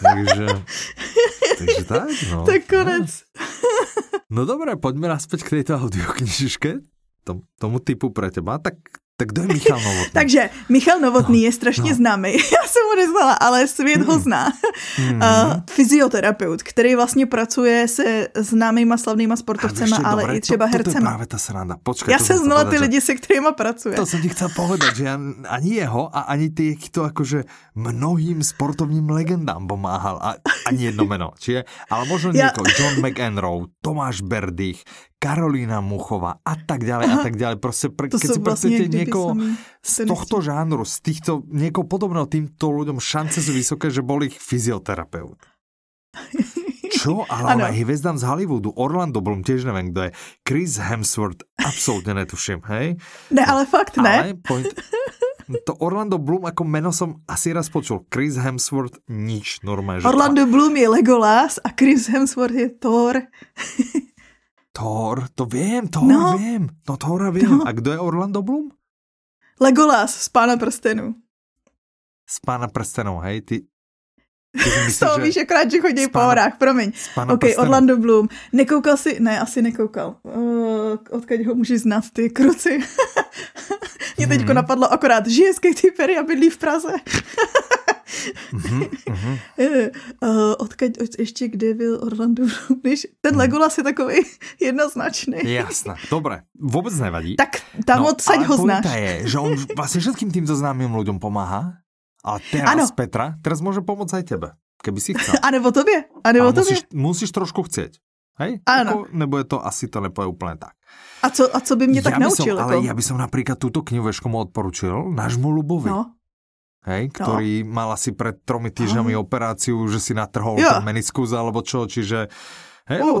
takže tak, no. Tak konec. No dobré, poďme naspäť k tejto audioknižke, tomu typu pre teba. Tak Tak kdo je Michal Novotný? Takže Michal Novotný je strašně známý. Já jsem ho neznala, ale svět ho zná. Fyzioterapeut, který vlastně pracuje se známýma slavnýma sportovcema, ale dobré, i třeba hercema. To je právě ta sranda. Počkej, já jsem znala ty lidi, se kterýma pracuje. To jsem ti chcela povedať, že ani jeho a ani týchto akože mnohým sportovním legendám pomáhal. A ani jedno meno. Čiže, ale možno niekoho. John McEnroe, Tomáš Berdych, Karolína Muchová a tak ďalej a tak ďalej. Proste, keď si predstavte niekoho z tohto žánru, z týchto niekoho podobného, týmto ľuďom šance sú vysoké, že bol ich fyzioterapeut. Čo? Ale ona je hvezdám z Hollywoodu. Orlando Bloom, tiež neviem, kto je. Chris Hemsworth, absolútne netuším, hej? Ne, ale fakt ne. Ale to Orlando Bloom ako meno som asi raz počul. Chris Hemsworth nič normálne. Orlando Bloom je Legolas a Chris Hemsworth je Thor. Thor, to viem. No Thora viem. No. A kto je Orlando Bloom? Legolas z Pána prstenov. Z Pána prstenov, hej? Ty myslíš, z toho víš, akorát, že chodí po horách, promiň. Ok, prstenov. Orlando Bloom. Nekoukal si? Ne, asi nekoukal. Odkud ho môžeš znať, ty kruci? Mne teďko napadlo akorát, žije z Katy Perry a bydlí v Praze. Odkud ještě kde byl Orlando Bloom? Ten Legolas je takový jednoznačný. Jasné, dobré, vůbec nevadí. Tak tam odsaď ho znáš. Ale je, že on vlastně všetkým týmto známým ľuďom pomáhá. A teraz, Petra, teraz môže pomôcť aj tebe, keby si chcel. A nebo tobě. Musíš trošku chcieť. Hej? Ano. Nebo je to, asi to nepovie úplne tak. A co by mě tak naučilo? Ale ja by som napríklad túto knihu mu odporučil nášmu Lubovi. No. Hej, ktorý mal asi pred 3 týždňami operáciu, že si natrhol ten meniskus alebo čo, čiže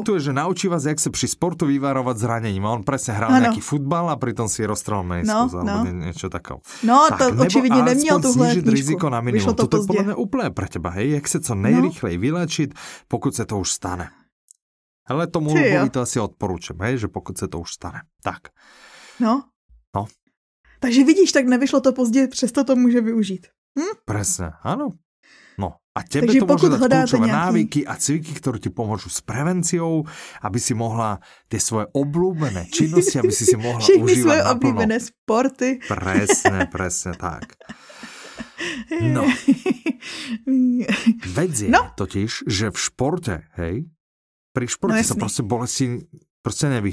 tu je, že naučí vás, jak sa pri sportu vyvarovať zranením. A on presne hral nejaký futbal a pritom si roztrhol meniskus alebo niečo takého. No, tak, to očividne nemiel túhle knižku. Riziko na minimum. Toto je podľa mňa úplne pre teba, hej, jak sa co najrychlej vylečiť, pokud sa to už stane. Ale tomu Lubovi to asi odporúčam, hej, že pokud sa to už stane. Tak. No. Takže vidíš, tak nevyšlo to pozdě, přesto to môže využiť. Presne, áno. No a tebe takže to môže dať kľúčové návyky a cviky, ktoré ti pomôžu s prevenciou, aby si mohla tie svoje obľúbené činnosti, aby si mohla užívať naplno. Všechny svoje obľúbené sporty. Presne tak. No. Vedzie totiž, že v športe, hej, pri športe sa proste bolesti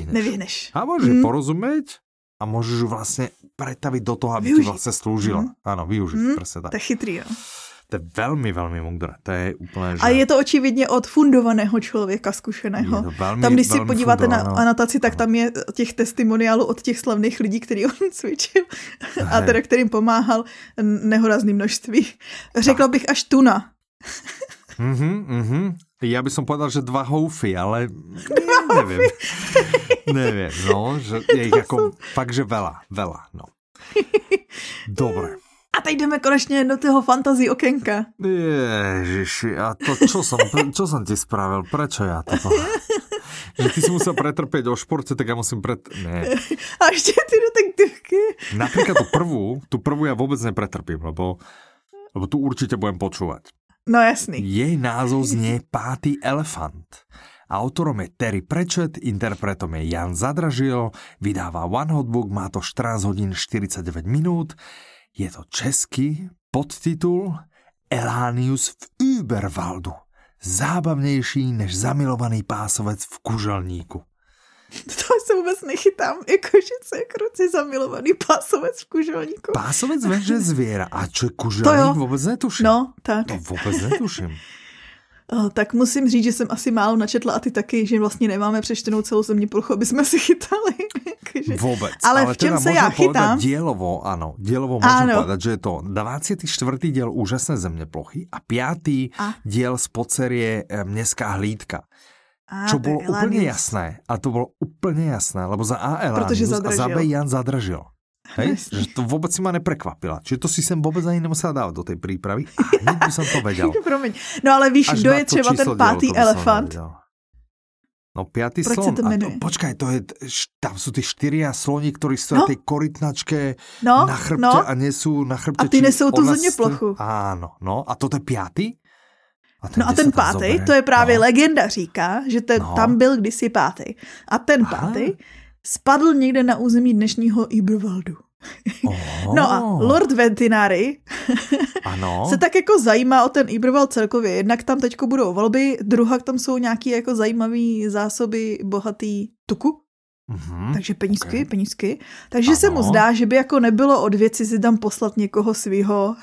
nevyhneš. A môžeš porozumieť a môžeš ju vlastne pretaviť do toho, aby ti vlastne slúžila. Áno, využiť, presne tak. To je chytrý, jo. To je veľmi, veľmi múdre. To je úplne, že... A je to očividne od fundovaného človeka, zkušeného. Veľmi, tam, když si podíváte na anotaci, tak tam je těch testimoniálů od těch slavných lidí, který on cvičil a teda kterým pomáhal nehorazný množství. Řekla bych až tuna. Ja by som povedal, že 2 houfy, ale neviem. Neviem, no, že je ich ako fakt, že veľa, no. Dobre. A teď jdeme konečne do toho fantasy okénka. Ježiši, a to čo som ti spravil? Prečo ja toto? Že ty si musel pretrpieť o športe, tak ja musím Nie. A ešte ty detektívky. Napríklad tú prvú ja vôbec nepretrpím, lebo tu určite budem počúvať. No jasný. Jej názov znie Pátý elefant. Autorom je Terry Pratchett, interpretom je Jan Zadražil, vydáva One Hot Book, má to 14 hodín 49 minút. Je to český podtitul Elánius v Überwaldu. Zábavnejší než zamilovaný pásovec v kuželníku. To se vůbec nechytám, jakože co je kruci zamilovaný pásovec v kuželníku. Pásovec veš, že je zviera. A čo je kuželník, vůbec netuším. No, tak. To vůbec netuším. Tak musím říct, že jsem asi málo načetla a ty taky, že vlastně nemáme přečtenou celou země plochu, aby jsme si chytali. Vůbec. Ale v čem teda se já chytám? Dielovo, ano. Dielovo můžu povedať, že je to 24. diel Úžasné země plochy a 5. diel z podserie Městská hlídka. Čo bolo úplne jasné. A to bolo úplne jasné, lebo za A Elánius a za B Jan Zadražil. Hej? Že to vôbec si ma neprekvapila. Čiže to si sem vôbec ani nemusela dávať do tej prípravy. A hneď by som to vedel. No ale víš, kto je třeba ten Pátý elefant? No 5. slon. Počkaj, to je, tam sú tí 4 sloni, ktorí stojí tej korytnačke na chrbte a nesú na chrbte. A ty nesú tú zemne plochu. Áno, no. A toto je 5.? No a ten 5, to je právě legenda říká, že tam byl kdysi 5. A ten 5 spadl někde na území dnešního Überwaldu. Oho. No a Lord Ventinári ano. se tak jako zajímá o ten Iberval celkově. Jednak tam teďko budou volby, druhak tam jsou nějaký jako zajímavý zásoby bohatý tuku. Mm-hmm. Takže penízky, okay. penízky. Takže ano. se mu zdá, že by jako nebylo od věci si tam poslat někoho svýho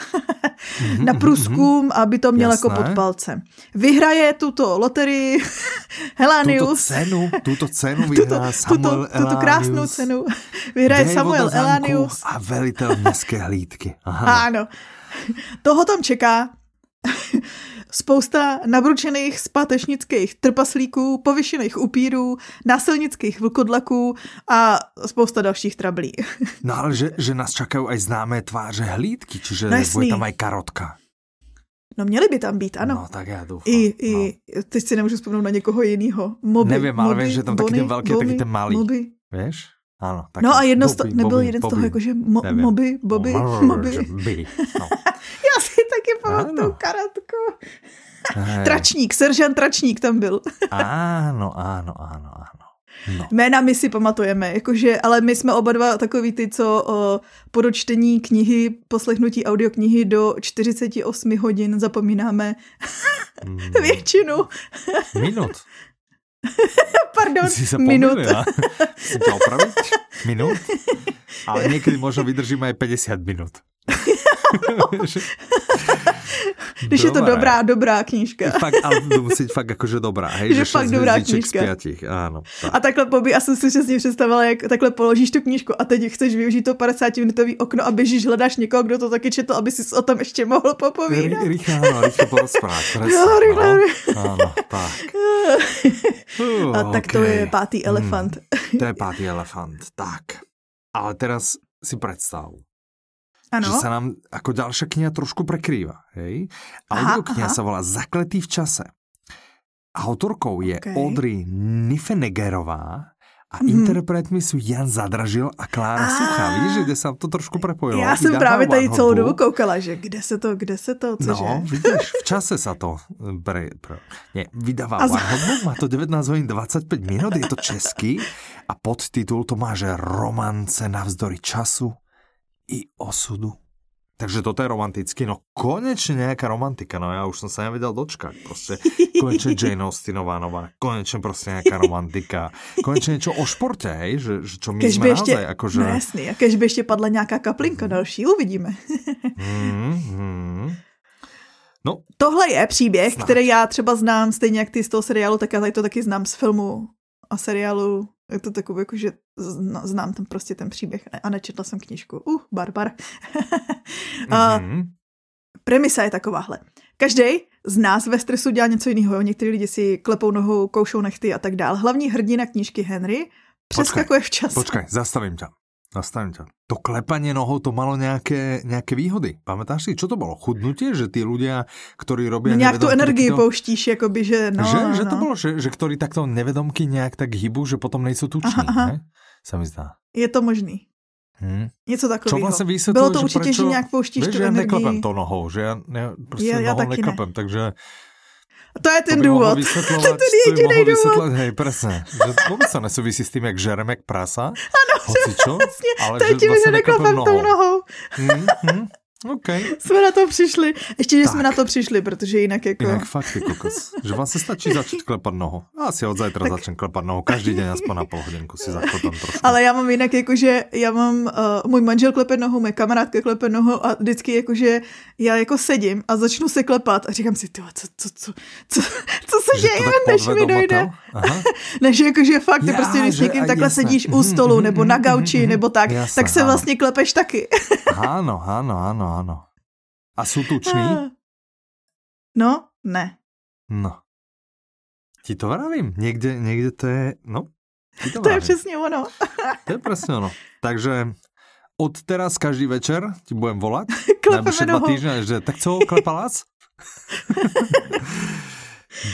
na průzkum, mm-hmm. aby to měl Jasné. jako pod palcem. Vyhraje tuto loterii Elanius. Tuto cenu vyhraje Samuel Elanius. Tuto krásnou cenu vyhraje Samuel Elanius. A velitel městské hlídky. Aha. Ano. Toho tam čeká spousta nabručených zpátečnických trpaslíků, pověšených upírů, násilnických vlkodlaků a spousta dalších trablí. No ale že nás čakají aj známé tváře hlídky, čiže bude tam aj karotka. No měli by tam být, ano. No tak já doufám. I teď si nemůžu vzpomnout na někoho jiného. Nevím, ale vím, že tam taky ten velký, taky ten malý. Moby. Víš? Ano. Tak no a jedno Bobby, nebyl Bobby, jeden Bobby, z toho, jakože Moby. No. Já si taky pamatuju karatku. Tračník, seržant Tračník tam byl. Ano. No. Jména my si pamatujeme, jakože, ale my jsme oba dva takový ty, co po dočtení knihy, poslechnutí audioknihy do 48 hodin zapomínáme většinu. Minut. Pardon, minut. Jsi to opravit? Minut? Ale někdy možno vydržíme aj 50 minut. No. Když je to dobrá knížka. Fakt, ale musí fakt jakože dobrá. Hej, že fakt dobrá knížka. Áno, tak. A takhle já jsem si přesně představila, jak takhle položíš tu knížku a teď chceš využít to 50-minutový okno a běžíš, hledáš někoho, kdo to taky četl, aby si o tom ještě mohl popovídat. Rychle porozprává. Ano, tak. A tak okay. To je Pátý elefant. To je Pátý elefant, tak. Ale teraz si představ. Ano. Že sa nám ako ďalšia kniha trošku prekrýva. Hej? Audiokniha sa volá Zakletý v čase. Autorkou je Audrey Niffeneggerová a interpretmi sú Jan Zadražil a Klára Suchá. Vidíš, že kde sa to trošku prepojilo. Ja som práve tady celou dobu koukala, že kde se to, cože? No, vidíš, v čase sa to vydáva One Hot Book, má to 19 hodín 25 minút, je to český a podtitul to má, že Romance navzdory času i osudu. Takže toto je romanticky. No konečne nejaká romantika. No ja už som sa nevedel dočkať. Proste konečne Jane Austenová nová. Konečne proste nejaká romantika. Konečne niečo o športe, hej? Že čo my sme naozaj akože... No jasný. A kež by ešte padla nejaká kaplinka další, uvidíme. No, tohle je příběh, snad. Který já třeba znám stejně jak ty z toho seriálu, tak já to taky znám z filmu a seriálu. Je to takové, že znám tam prostě ten příběh a nečetla jsem knížku. Barbar. Premisa je takováhle. Každej z nás ve stresu dělá něco jiného. Některý lidi si klepou nohou, koušou nechty a tak dál. Hlavní hrdina knížky Henry přeskakuje v čase. Počkej, zastavím ťa. To klepanie nohou to malo nejaké výhody. Pamätáš si, čo to bolo? Chudnutie? Že tí ľudia, ktorí robia... No nejak tú energii pouštíš, akoby, že... No, že to bolo, že ktorí takto nevedomky nejak tak hybu, že potom nejsou tuční, ne? Sa mi zdá. Je to možný. Něco takového. Bylo to určite, že nejak pouštíš tú energii. Vieš, ja neklepem to nohou, že ja proste nohou neklepem, takže... To je ten dôvod. To je ten jediný dôvod. Hej, presne. Že vôbec sa nesúvisí s tým, jak žerem, jak prasa. Ano, hocičo, presne. Ale to je tím, že neklepem tou nohou. Okay. Jsme na to přišli. Ještě, že jsme na to přišli, protože jinak jako... Jinak fakt je kokos. Že vám se stačí začít klepat nohu. Já si od zajtra začnem klepat nohu. Každý den aspoň na půl hodinku si zaklepám trošku. Ale já mám jinak jakože, můj manžel klepe nohu, moje kamarádka klepe nohu a vždycky jakože já jako sedím a začnu se klepat a říkám si, tyjo, co se děje, než mi dojde. Než jakože fakt, ty prostě když s někým takhle sedíš u stolu nebo na gauči nebo tak, jasné, tak se vlastně klepeš taky. Áno. A sú tuční? No, ne. No. Ti to vravím. Niekde to je... No. To je presne ono. To je presne ono. Takže od teraz každý večer ti budem volať. Klepeme noho. 2 týždňa, že tak co, klepalác?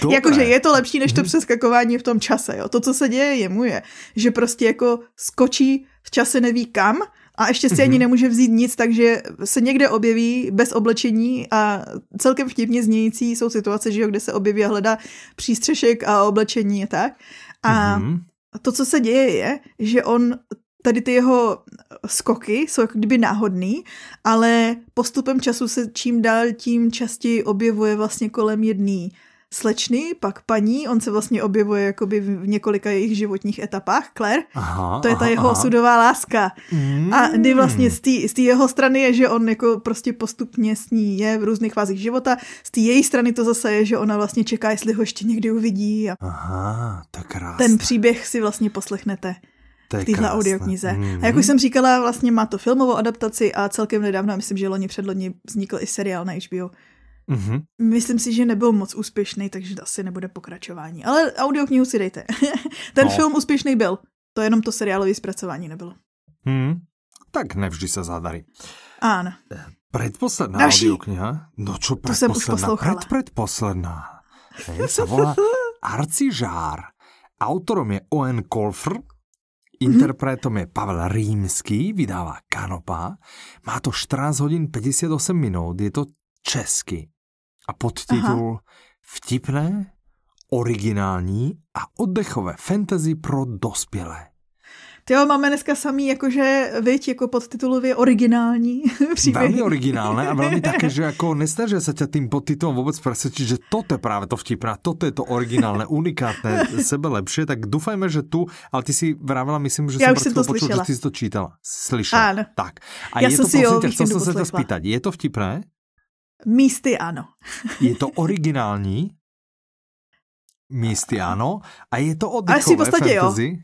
Jakože je to lepší, než to přeskakování v tom čase. Jo. To, co se děje, jemu je, že prostě jako skočí v čase neví kam, a ještě si ani nemůže vzít nic, takže se někde objeví bez oblečení a celkem vtipně znějící jsou situace, že jo, kde se objeví a hledá přístřešek a oblečení a tak. A to, co se děje, je, že on tady ty jeho skoky jsou jako kdyby náhodný, ale postupem času se čím dál tím častěji objevuje vlastně kolem jedné slečny, pak paní, on se vlastně objevuje jakoby v několika jejich životních etapách, Claire, to je ta jeho osudová láska. A kdy vlastně z té jeho strany je, že on jako prostě postupně s ní je v různých fázích života, z té její strany to zase je, že ona vlastně čeká, jestli ho ještě někdy uvidí. A aha, tak krásné. Ten příběh si vlastně poslechnete v téhle audioknize. A jak už jsem říkala, vlastně má to filmovou adaptaci a celkem nedávno, myslím, že loni předloni vznikl i seriál na HBO. Myslím si, že nebyl moc úspěšný, takže asi nebude pokračování. Ale audioknihu si dejte. Ten film úspěšný byl. To jenom to seriálové zpracování nebylo. Tak nevždy se zadarí. Ano. Predposledná audiokniha? No čo predposledná? To jsem už poslouchala. Predposledná. Hej, se volá Arcižár. Autorom je Eoin Colfer. Interpretom je Pavel Rímský, vydává Kanopa. Má to 14 hodin 58 minut, je to česky. A podtitul Vtipné, originální a oddechové fantasy pro dospělé. Jo, máme dneska samý, jakože, viď, jako podtitulově originální příběhy. Velmi originálné a velmi také, že jako nesnaží se tě tím podtitulem vůbec přesvědčit, že toto je právě to vtipné, toto je to originálné, unikátné, sebe lepší, tak doufajme, že tu, ale ty si vravila, myslím, že jsem to počul, že ty si to čítala. Slyšela. Ano. Tak. A já je to, prosím tě, chtěl jsem se to spýtať, je to vtipné? Místy ano. Je to originální? Místy ano. A je to oddechové fantasy?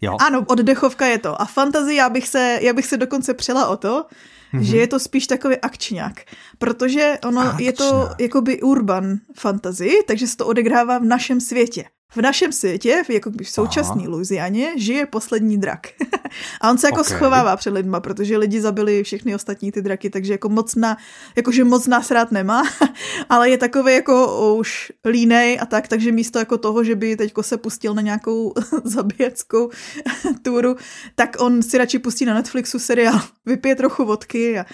Jo. Ano, oddechovka je to. A fantasy, já bych se dokonce přela o to, že je to spíš takový akčňák. Protože ono je to jakoby urban fantasy, takže se to odehrává v našem světě. V našem světě, jako v současné Louisianě, žije poslední drak. A on se jako schovává před lidma, protože lidi zabili všechny ostatní ty draky, takže jako moc nás rád nemá, ale je takový jako už línej a tak, takže místo jako toho, že by teďko se pustil na nějakou zabijeckou túru, tak on si radši pustí na Netflixu seriál, vypije trochu vodky a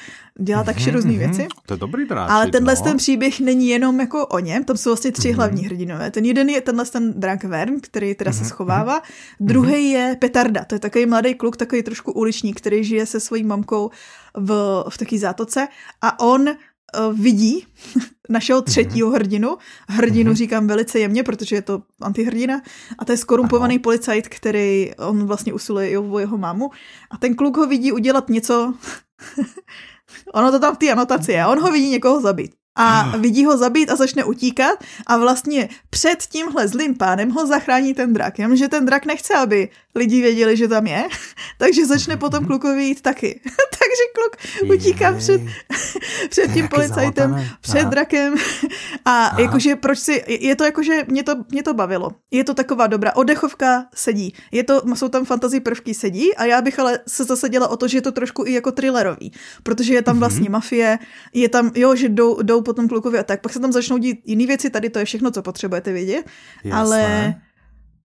dělá tak různé věci. To je dobrý dráček. Ale tenhle ten příběh není jenom jako o něm, tam jsou vlastně tři hlavní hrdinové. Ten jeden je tenhle ten drak Vern, který teda se schovává. Druhý je Petarda, to je takový mladý kluk, takový trošku uliční, který žije se svojí mamkou v taký zátoce a on vidí našeho třetího hrdinu. Říkám velice jemně, protože je to antihrdina a to je skorumpovaný policajt, který on vlastně usiluje o jeho mámu a ten kluk ho vidí udělat něco ono to tam v té anotaci je. On ho vidí někoho zabít. A vidí ho zabít a začne utíkat a vlastně před tímhle zlým pánem ho zachrání ten drak. Jenomže ten drak nechce, aby lidi věděli, že tam je, takže začne potom klukovi jít taky. Takže kluk utíká před tím policajtem, před drakem a jakože je to jakože, mě to bavilo. Je to taková dobrá oddechovka, sedí. Jsou tam fantasy prvky, sedí a já bych ale se zasadila o to, že je to trošku i jako thrillerový, protože je tam vlastně mafie, je tam, že jdou potom klukovi a tak. Pak se tam začnou dít jiný věci, tady to je všechno, co potřebujete vědět. Jasné. Ale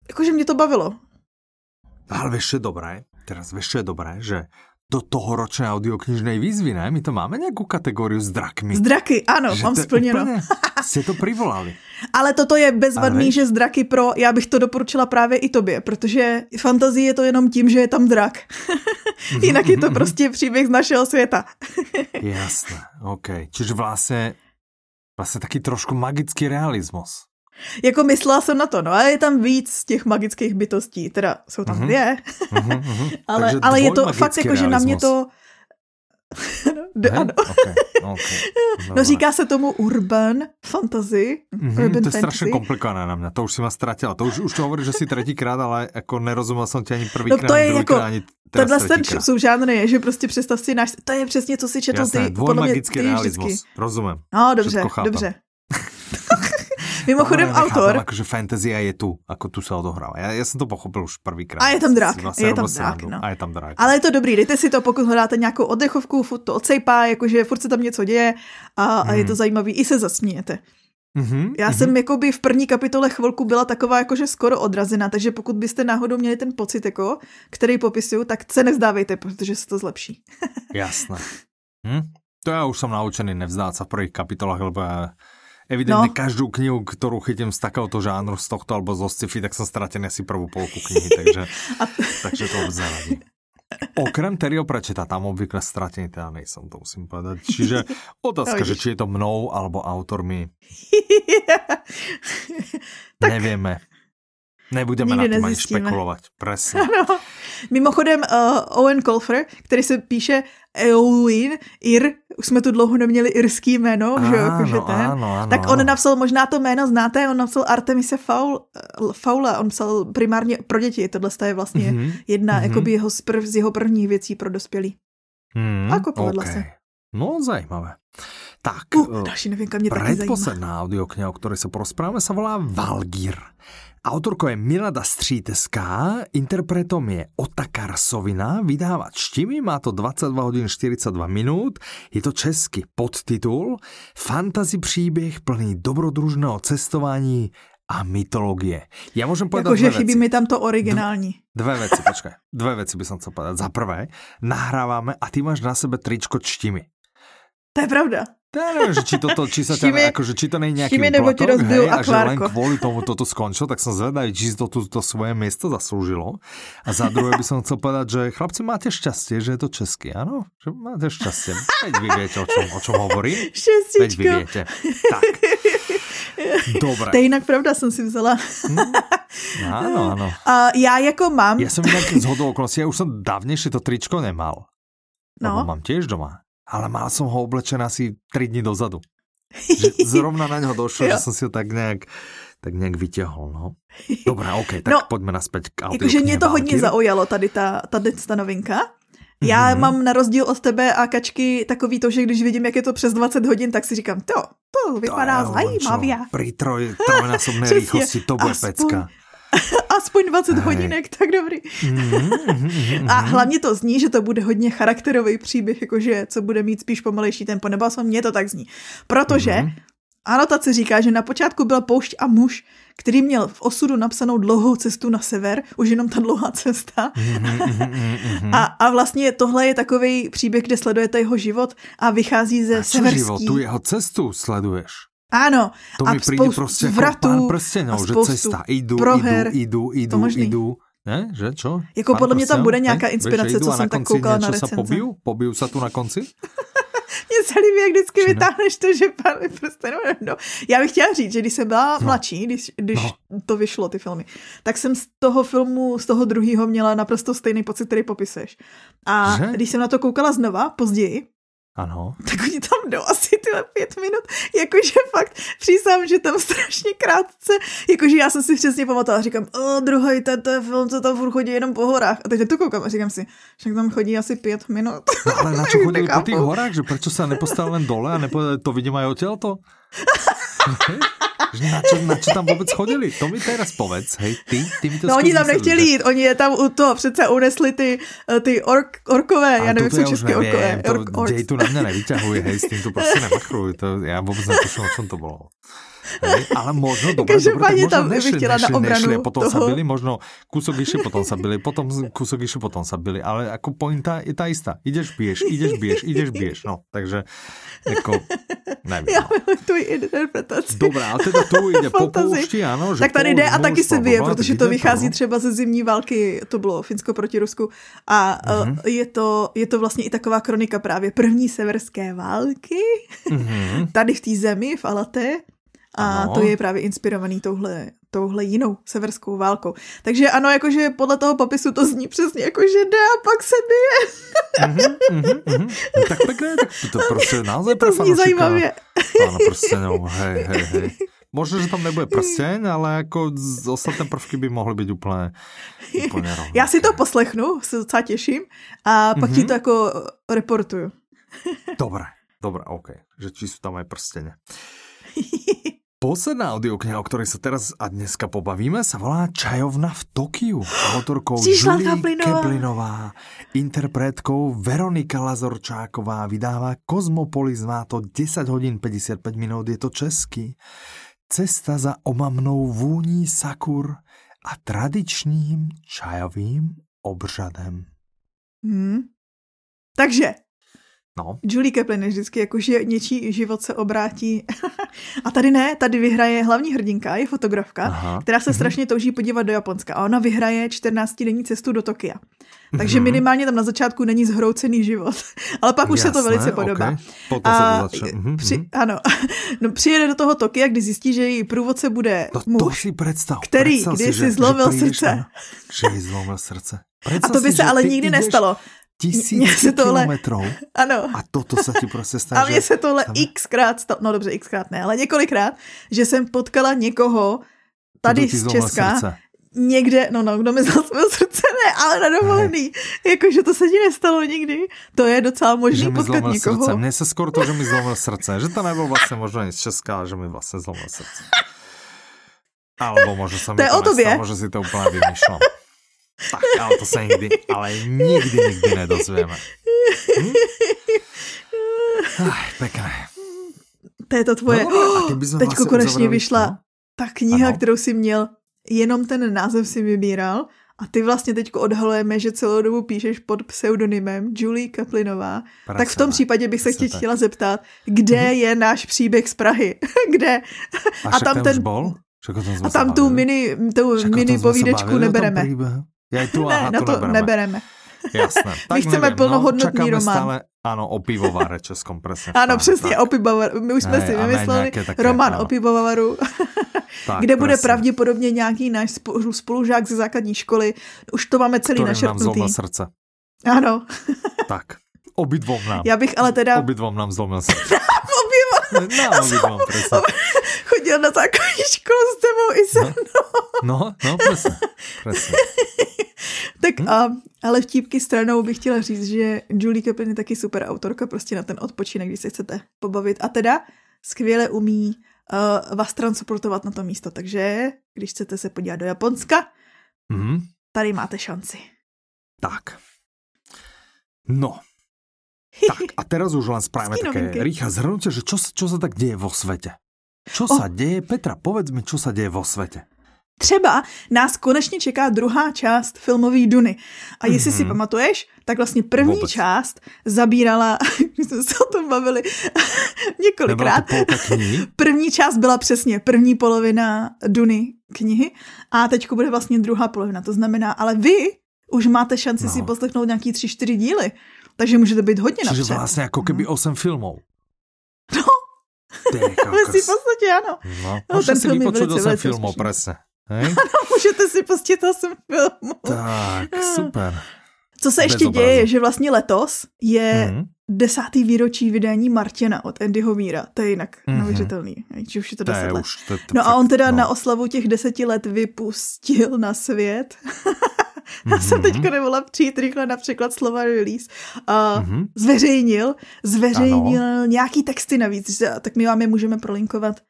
jakože mě to bavilo. Ale vieš, čo je dobré, že do toho ročnej audioknižnej výzvy, ne? My to máme nejakú kategóriu s drakmi. S draky, áno, že mám splněno. Ste to privolali. Ale toto je bezvadný, že s draky pro, já bych to doporučila právě i tobě, protože fantazie je to jenom tím, že je tam drak. Jinak je to prostě příběh z našeho světa. Jasné, OK. Čiže vlastne taký trošku magický realizmus. Jako myslela jsem na to, no a je tam víc těch magických bytostí, teda jsou tam dvě, ale je to fakt jako, že na mě to... Okay. No říká se tomu urban fantasy. To je strašne komplikované na mňa, to už si ma stratila. To už to hovorí, že si tretíkrát, ale jako nerozumel jsem ti ani prvýkrát, druhýkrát, ani teraz tretíkrát. Tohle žánr je, že prostě představ si náš... To je přesně, co si četl ty, podle mě ty vždycky. Rozumím. No, dobře. Mimochodem autor... Akože fantázia je tu, ako tu sa odohráva. Ja som to pochopil už prvýkrát. A je tam drak. A je tam drak. Ale je to dobrý, dejte si to, pokud hledáte nějakou oddechovku, furt to odsejpá, jakože furt se tam něco děje a je to zajímavý, i se zasmíjete. Já jsem jakoby v první kapitole chvilku byla taková jakože skoro odrazená, takže pokud byste náhodou měli ten pocit, jako, který popisuju, tak se nevzdávejte, protože se to zlepší. Jasné. To já už jsem naučený nevzdát sa v prvých kapitolách, lebo evidentne každú knihu, ktorú chytím z takéhoto žánru, z tohto alebo zo sci-fi, tak som stratený asi prvú polku knihy, takže to obzerám. Okrem Terryho Pratchetta, tam obvykle stratený, teda nejsem, to musím povedať. Čiže otázka, že či je to mnou alebo autormi. Tak... Nevieme. Nebudeme nikdy na tom ani špekulovať. Presne. Ano. Mimochodem Eoin Colfer, který se píše Eowyn, Ir, už jsme tu dlouho neměli irský jméno, ano, že jakože ten. Ano, tak on napsal, možná to jméno znáte, on napsal Artemise Fowla, on psal primárně pro děti, tohle je vlastně jedna jakoby jeho z jeho prvních věcí pro dospělí. A jako povedla se. No, zajímavé. Tak, další novinka mě taky zajímá. Predposledná audiokniha, o ktorej sa porozprávame, sa volá Valgír. Autorkou je Milada Stříteská, interpretom je Otaka Rasovina, vydává Čtimi, má to 22 hodin 42 minut, je to český podtitul, fantasy příběh plný dobrodružného cestování a mytologie. Ja môžem povedať dve veci. Chybí mi tam to originální. Dve veci, počkaj. Dve veci by som chcel povedať. Za prvé, nahrávame a ty máš na sebe tričko Čtimi. To je pravda. Neviem, že či, toto, či, sa ťa, akože, či to nie je nejaký platok, hej, a že len kvôli tomu toto skončilo, tak som zvedavý, či to svoje miesto zaslúžilo. A za druhé by som chcel povedať, že chlapci, máte šťastie, že je to česky, áno? Že máte šťastie. Veď vy viete, o čom hovorím. Šťastičko. Veď vy viete. Tak. Dobre. To je inak pravda, som si vzala. Áno, áno. Ja ako mám... Ja som inak zhodol okolnosti, ja už som dávnejšie to tričko nemal. No. Lebo mám tiež doma. Ale mal som ho oblečený asi 3 dní dozadu. Že zrovna na ňo došlo, že som si ho tak nejak vytiahol. No. Dobrá, OK, tak no, poďme naspäť k audioknihe. Jakože mne to hodne zaujalo, tady ta novinka. Já mám na rozdíl od tebe a Kačky takový to, že když vidím, jak je to přes 20 hodin, tak si říkám, to vypadá zajímavě. Pri trojnásobné rýchlosti to bude pecka. Aspoň 20 hodinek, tak dobrý. A hlavně to zní, že to bude hodně charakterový příběh, jakože co bude mít spíš pomalejší tempo, nebo aspoň mně to tak zní. Protože anotace říká, že na počátku byla poušť a muž, který měl v osudu napsanou dlouhou cestu na sever, už jenom ta dlouhá cesta. A vlastně tohle je takový příběh, kde sledujete jeho život a vychází ze severský... život? Tu jeho cestu sleduješ? Áno. To mi príde proste ako Pán prstenov, že cesta. Idú. Ne? Že čo? Jako podľa mňa tam bude nejaká inspirace, co som tak koukala na recenze. A na konci niečo sa pobijú? Pobijú sa tu na konci? Mně se líbí, jak vždycky vytáhneš to, že Pán prstenov. No. Já bych chtěla říct, že když jsem byla mladší, když to vyšlo, ty filmy, tak jsem z toho filmu, z toho druhého měla naprosto stejný pocit, který popisuješ. A že? Když jsem na to koukala znova, později, ano. Tak oni tam jdou asi tyhle 5 minut, jakože fakt přísám, že tam strašně krátce, jakože já jsem si přesně pamatovala, říkám, druhý ten film, co tam furt chodí jenom po horách, a takže to koukám a říkám si, však tam chodí asi 5 minut. No, ale na čo chodili po tých horách, že prečo sa nepostavil len dole a nepovedali, to vidím aj odtiaľto? Na čo tam vůbec chodili? To mi teraz povedz, hej, ty mi to no oni tam nechtěli jít, oni je tam u toho přece unesli ty orkové, já nevím, co české orkové. To děj tu na mě nevyťahuje, hej, s tím tu prostě nemachruji, já vůbec nepošel, o čem to bylo. Hej, ale možno dobre, tak možno nešli, potom toho. Sa byli, možno kúsok išli, potom sa byli, ale ako pointa je tá istá. Ideš, biješ, no, takže ako, neviem. Ja milujem tvoji interpretaci. Dobrá, ale teda tu ide po poušti, áno. Tak tady jde a taky se bije, protože to vychází třeba ze zimní války, to bylo Finsko proti Rusku a je to vlastně i taková kronika právě první severské války, tady v té zemi, v Alatě. A ano. To je právě inspirovaný touhle jinou severskou válkou. Takže ano, jakože podle toho popisu to zní přesně jakože jde a pak se bije. No, tak pekné, tak to prostě název pro fanoušika. To zní zajímavě. Pána prstenov, hej. Možno, že tam nebude prsteň, ale ako ostatné prvky by mohly být úplně rovné. Já si to poslechnu, se docela těším a pak ti to jako reportuju. Dobré, OK. Že či sú tam aj prsteně. Posledná audiokniha, o ktorej sa teraz a dneska pobavíme, sa volá Čajovna v Tokiu. Autorkou Julie Caplinová, interpretkou Veronika Lazorčáková, vydáva Kozmopolis, má to 10 hodín 55 minút, je to česky. Cesta za omamnou vůní sakur a tradičním čajovým obřadem. Takže No. Julie Caplin vždycky, jakože něčí život se obrátí. A tady ne, tady vyhraje hlavní hrdinka, je fotografka, aha, která se strašně touží podívat do Japonska. A ona vyhraje 14-denní cestu do Tokia. Takže minimálně tam na začátku není zhroucený život. Ale pak už jasné, se to velice podobá. Okay. Potom se to začne. Ano. No, přijede do toho Tokia, kdy zjistí, že její průvodce bude muž, který když si zlomil srdce. A to by se ale nikdy nestalo. 1000 kilometrů ano. A toto se ti prostě stane. A mně se tohle xkrát stalo, no dobře, xkrát ne, ale několikrát, že jsem potkala někoho tady z Česka, srdce. Někde, no, kdo mi zlomil srdce, ne, ale nedovolený. Jakože to se ti nestalo nikdy. To je docela možný potkat někoho. Mně se skoro to, že mi zlomil srdce, že to nebylo vlastně možná ani z Česka, ale že mi vlastně zlomil srdce. Alebo možná se mi to nestalo, možná si to úplně vymýšlám. Tak, ale to sa nikdy, ale nikdy nedozvieme. Aj, pekné. To je to tvoje. No, teďko konečně vyšla ta kniha, ano, kterou si měl, jenom ten název si vybíral a ty vlastně teďko odhalujeme, že celou dobu píšeš pod pseudonymem Julie Caplinová. Pracena. Tak v tom případě bych se chtěla zeptat, kde je náš příběh z Prahy? Kde? A tam ten bol? A tam tu mini povídečku nebereme. Ja tu, ne, na to nebereme. Jasné. Tak my chceme plnohodnotný román. Stále, ano, o pivováre českom, presne. Ano, přesně, o pivováru. My už jsme si vymysleli román o pivováru, kde bude pravděpodobně nějaký náš spolužák ze základní školy. Už to máme celý našrtnutý. Ktorým nám zlomil srdce. Ano. Tak, obidvom nám. Já bych ale teda... Obidvom nám zlomil srdce. Obidvom, presne. Chodil na základní školu s tebou i se mnou. No, presne. Tak ale vtípky stranou bych chtěla říct, že Julie Caplin je taky super autorka prostě na ten odpočinek, když se chcete pobavit. A teda skvěle umí vás transportovat na to místo. Takže když chcete se podívat do Japonska, tady máte šanci. Tak. No. Tak a teraz už len spravíme také rýchle zhrnutie, že čo sa tak deje vo svete. Čo sa deje? Petra, povedz mi, čo sa deje vo svete. Třeba nás konečně čeká druhá část filmové Duny. A jestli si pamatuješ, tak vlastně první část zabírala, když jsme se o tom bavili několikrát. První část byla přesně první polovina Duny knihy a teďko bude vlastně druhá polovina. To znamená, ale vy už máte šanci si poslechnout nějaký 3-4 díly, takže můžete být hodně napřed. Čiže vlastně jako keby 8 filmů. No. Vlastně v podstatě ano. Můžete si vypočuť 8 filmů, presne. Hej? Ano, můžete si pustit 8 filmů. Tak, super. Co se ještě děje, že vlastně letos je 10. výročí vydání Marťana od Andyho Míra. To je jinak neuvěřitelný. Že už je to 10 let. No a on teda na oslavu těch 10 let vypustil na svět. Já jsem teďko nemohla přijít rychle na překlad slova release. Zveřejnil nějaký texty navíc, tak my vám je můžeme prolinkovat.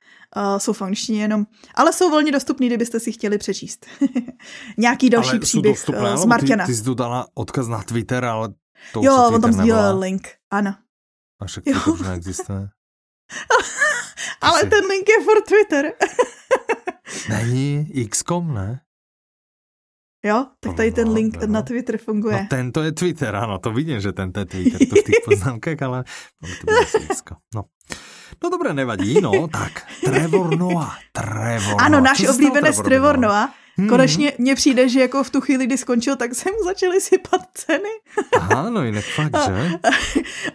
Jsou v angličtině jenom, ale jsou volně dostupný, kdybyste si chtěli přečíst. Nějaký další příběh z Marťana. Ty jsi tu dala odkaz na Twitter, ale to už Twitter on tam sdílel link, ano. A však to už neexistuje. Ale si... ten link je for Twitter. Není X.com, ne? Jo, tak tady ten link na Twitter funguje. No tento je Twitter, ano, to vidím, že tento je Twitter, to v tých poznámkách, ale to bude X.com, no. No dobré, nevadí, no, tak Trevor Noah. Ano, náš oblíbenec Trevor Noah. Konečně mně přijde, že jako v tu chvíli, kdy skončil, tak se mu začaly sypat ceny. Aha, no jinak fakt, že?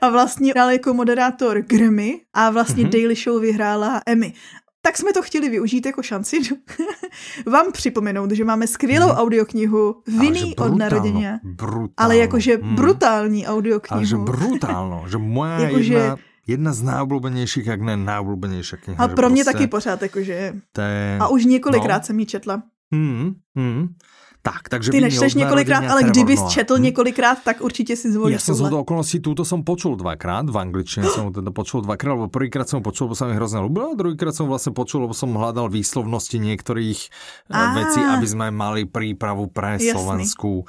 A vlastně dal jako moderátor Grammy a vlastně Daily Show vyhrála Emmy. Tak jsme to chtěli využít jako šanci vám připomenout, že máme skvělou audioknihu Vinný od narození. Ale jakože brutální audioknihu. Ale že brutálno, že moja jedna z najobľúbenejších, ak ne najobľúbenejšia kniha. A pro mňa proste... taky pořád, akože... A už několikrát jsem ji četla. Tak, takže... Ty nečteš několikrát, ale kdybys četl několikrát, tak určitě si zvolíš. Ja som zhodol okolností, túto som počul dvakrát, v angličtine som teda počul dvakrát, lebo prvýkrát som počul, lebo sa mi hrozne ľúbilo, a druhýkrát som vlastne počul, lebo som hľadal výslovnosti niektorých vecí, aby sme mali prípravu pre slovenskú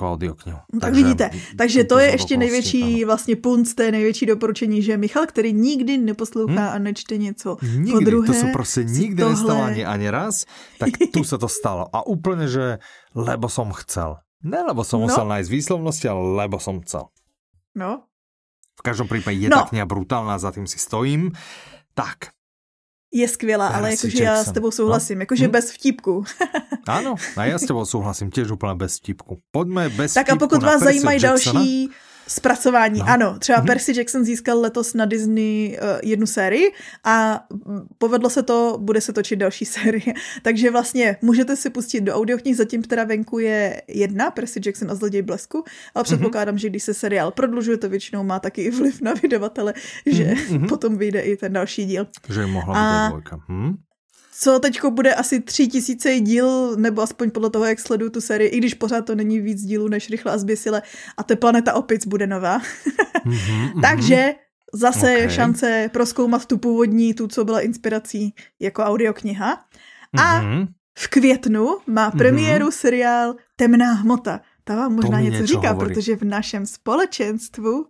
audioknihu. Tak vidíte, takže to je ešte největší vlastne punc, to je největší doporučení, že Michal, ktorý nikdy neposlouchá a nečte něco po druhé. To sa proste nikdy nestalo ani raz, tak tu sa to stalo. A úplne že lebo som chcel. Ne, lebo som musel nájsť výslovnosti, ale lebo som chcel. No. V každom prípade je ta kniha brutálna, za tým si stojím. Tak. Je skvělá, ale jakože já s tebou souhlasím, jakože bez vtipku. Ano, a já s tebou souhlasím těž úplně bez vtipku. Pojďme bez tak vtipku. Tak a pokud vás zajímají další zpracování, ano, třeba Percy Jackson získal letos na Disney jednu sérii a povedlo se to, bude se točit další série. Takže vlastně můžete si pustit do audioknih, zatím teda venku je jedna, Percy Jackson a zloděj blesku, ale předpokládám, že když se seriál prodlužuje, to většinou má taky i vliv na vydavatele, že potom vyjde i ten další díl. Že mohla být dvojka. Co teďko bude asi 3000 díl, nebo aspoň podle toho, jak sleduju tu sérii, i když pořád to není víc dílů než Rychle a zběsile, a ta Planeta opic bude nová. Takže zase je šance prozkoumat tu původní, tu, co byla inspirací jako audiokniha. A v květnu má premiéru seriál Temná hmota. Ta vám možná něco říká, protože v našem společenstvu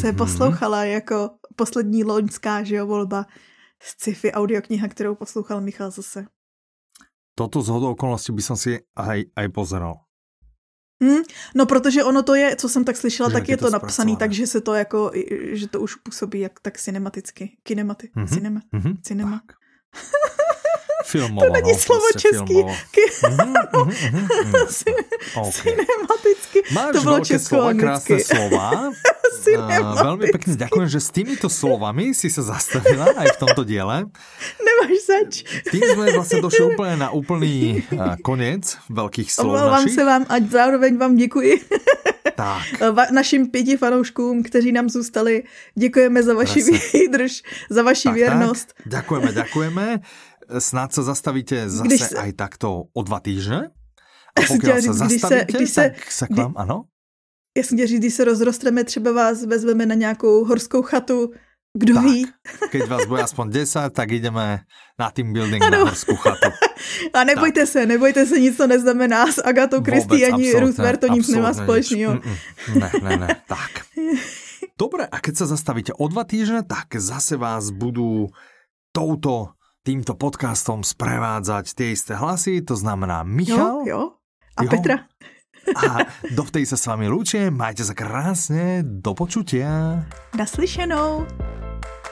se poslouchala jako poslední loňská volba sci-fi audiokniha, kterou poslouchal Michal zase. Toto zhodou okolností by som si aj pozeral. No, protože ono to je, co jsem tak slyšela, že tak je to napsaný, takže se to jako, že to už působí jak tak cinematicky. Cinema. Filmovo. To není slovo český. Cinematicky. Máš to bylo česko-anglicky. Veľmi pekne ďakujem, že s týmito slovami si sa zastavila aj v tomto diele. Nemáš zač. Tým sme vlastne došli úplne na úplný koniec veľkých slov našich. Obávám se vám a zároveň vám děkuji. Tak. Našim 5 fanouškům, kteří nám zůstali, děkujeme za vaši výdrž, za vaši věrnost. Tak. Ďakujeme. Snad sa zastavíte zase aj takto o 2 týždne. A pokiaľ sa zastavíte, tak sa k vám, áno? Já jsem tě říct, když se rozrosteme, třeba vás vezmeme na nějakou horskou chatu, kdo tak, ví. Keď vás bude aspoň 10, tak jdeme na team building na horskou chatu. A nebojte se, nic to neznamená. S Agatou Christie ani Ruth Ware to nic nemá společného. Ne, tak. Dobre, a keď sa zastavíte o 2 týždne, tak zase vás budú týmto podcastom sprevádzať tie isté hlasy, to znamená Michal. Jo. A Petra. A dovtedy sa s vami lúčim, majte sa krásne, do počutia. Naslyšenou.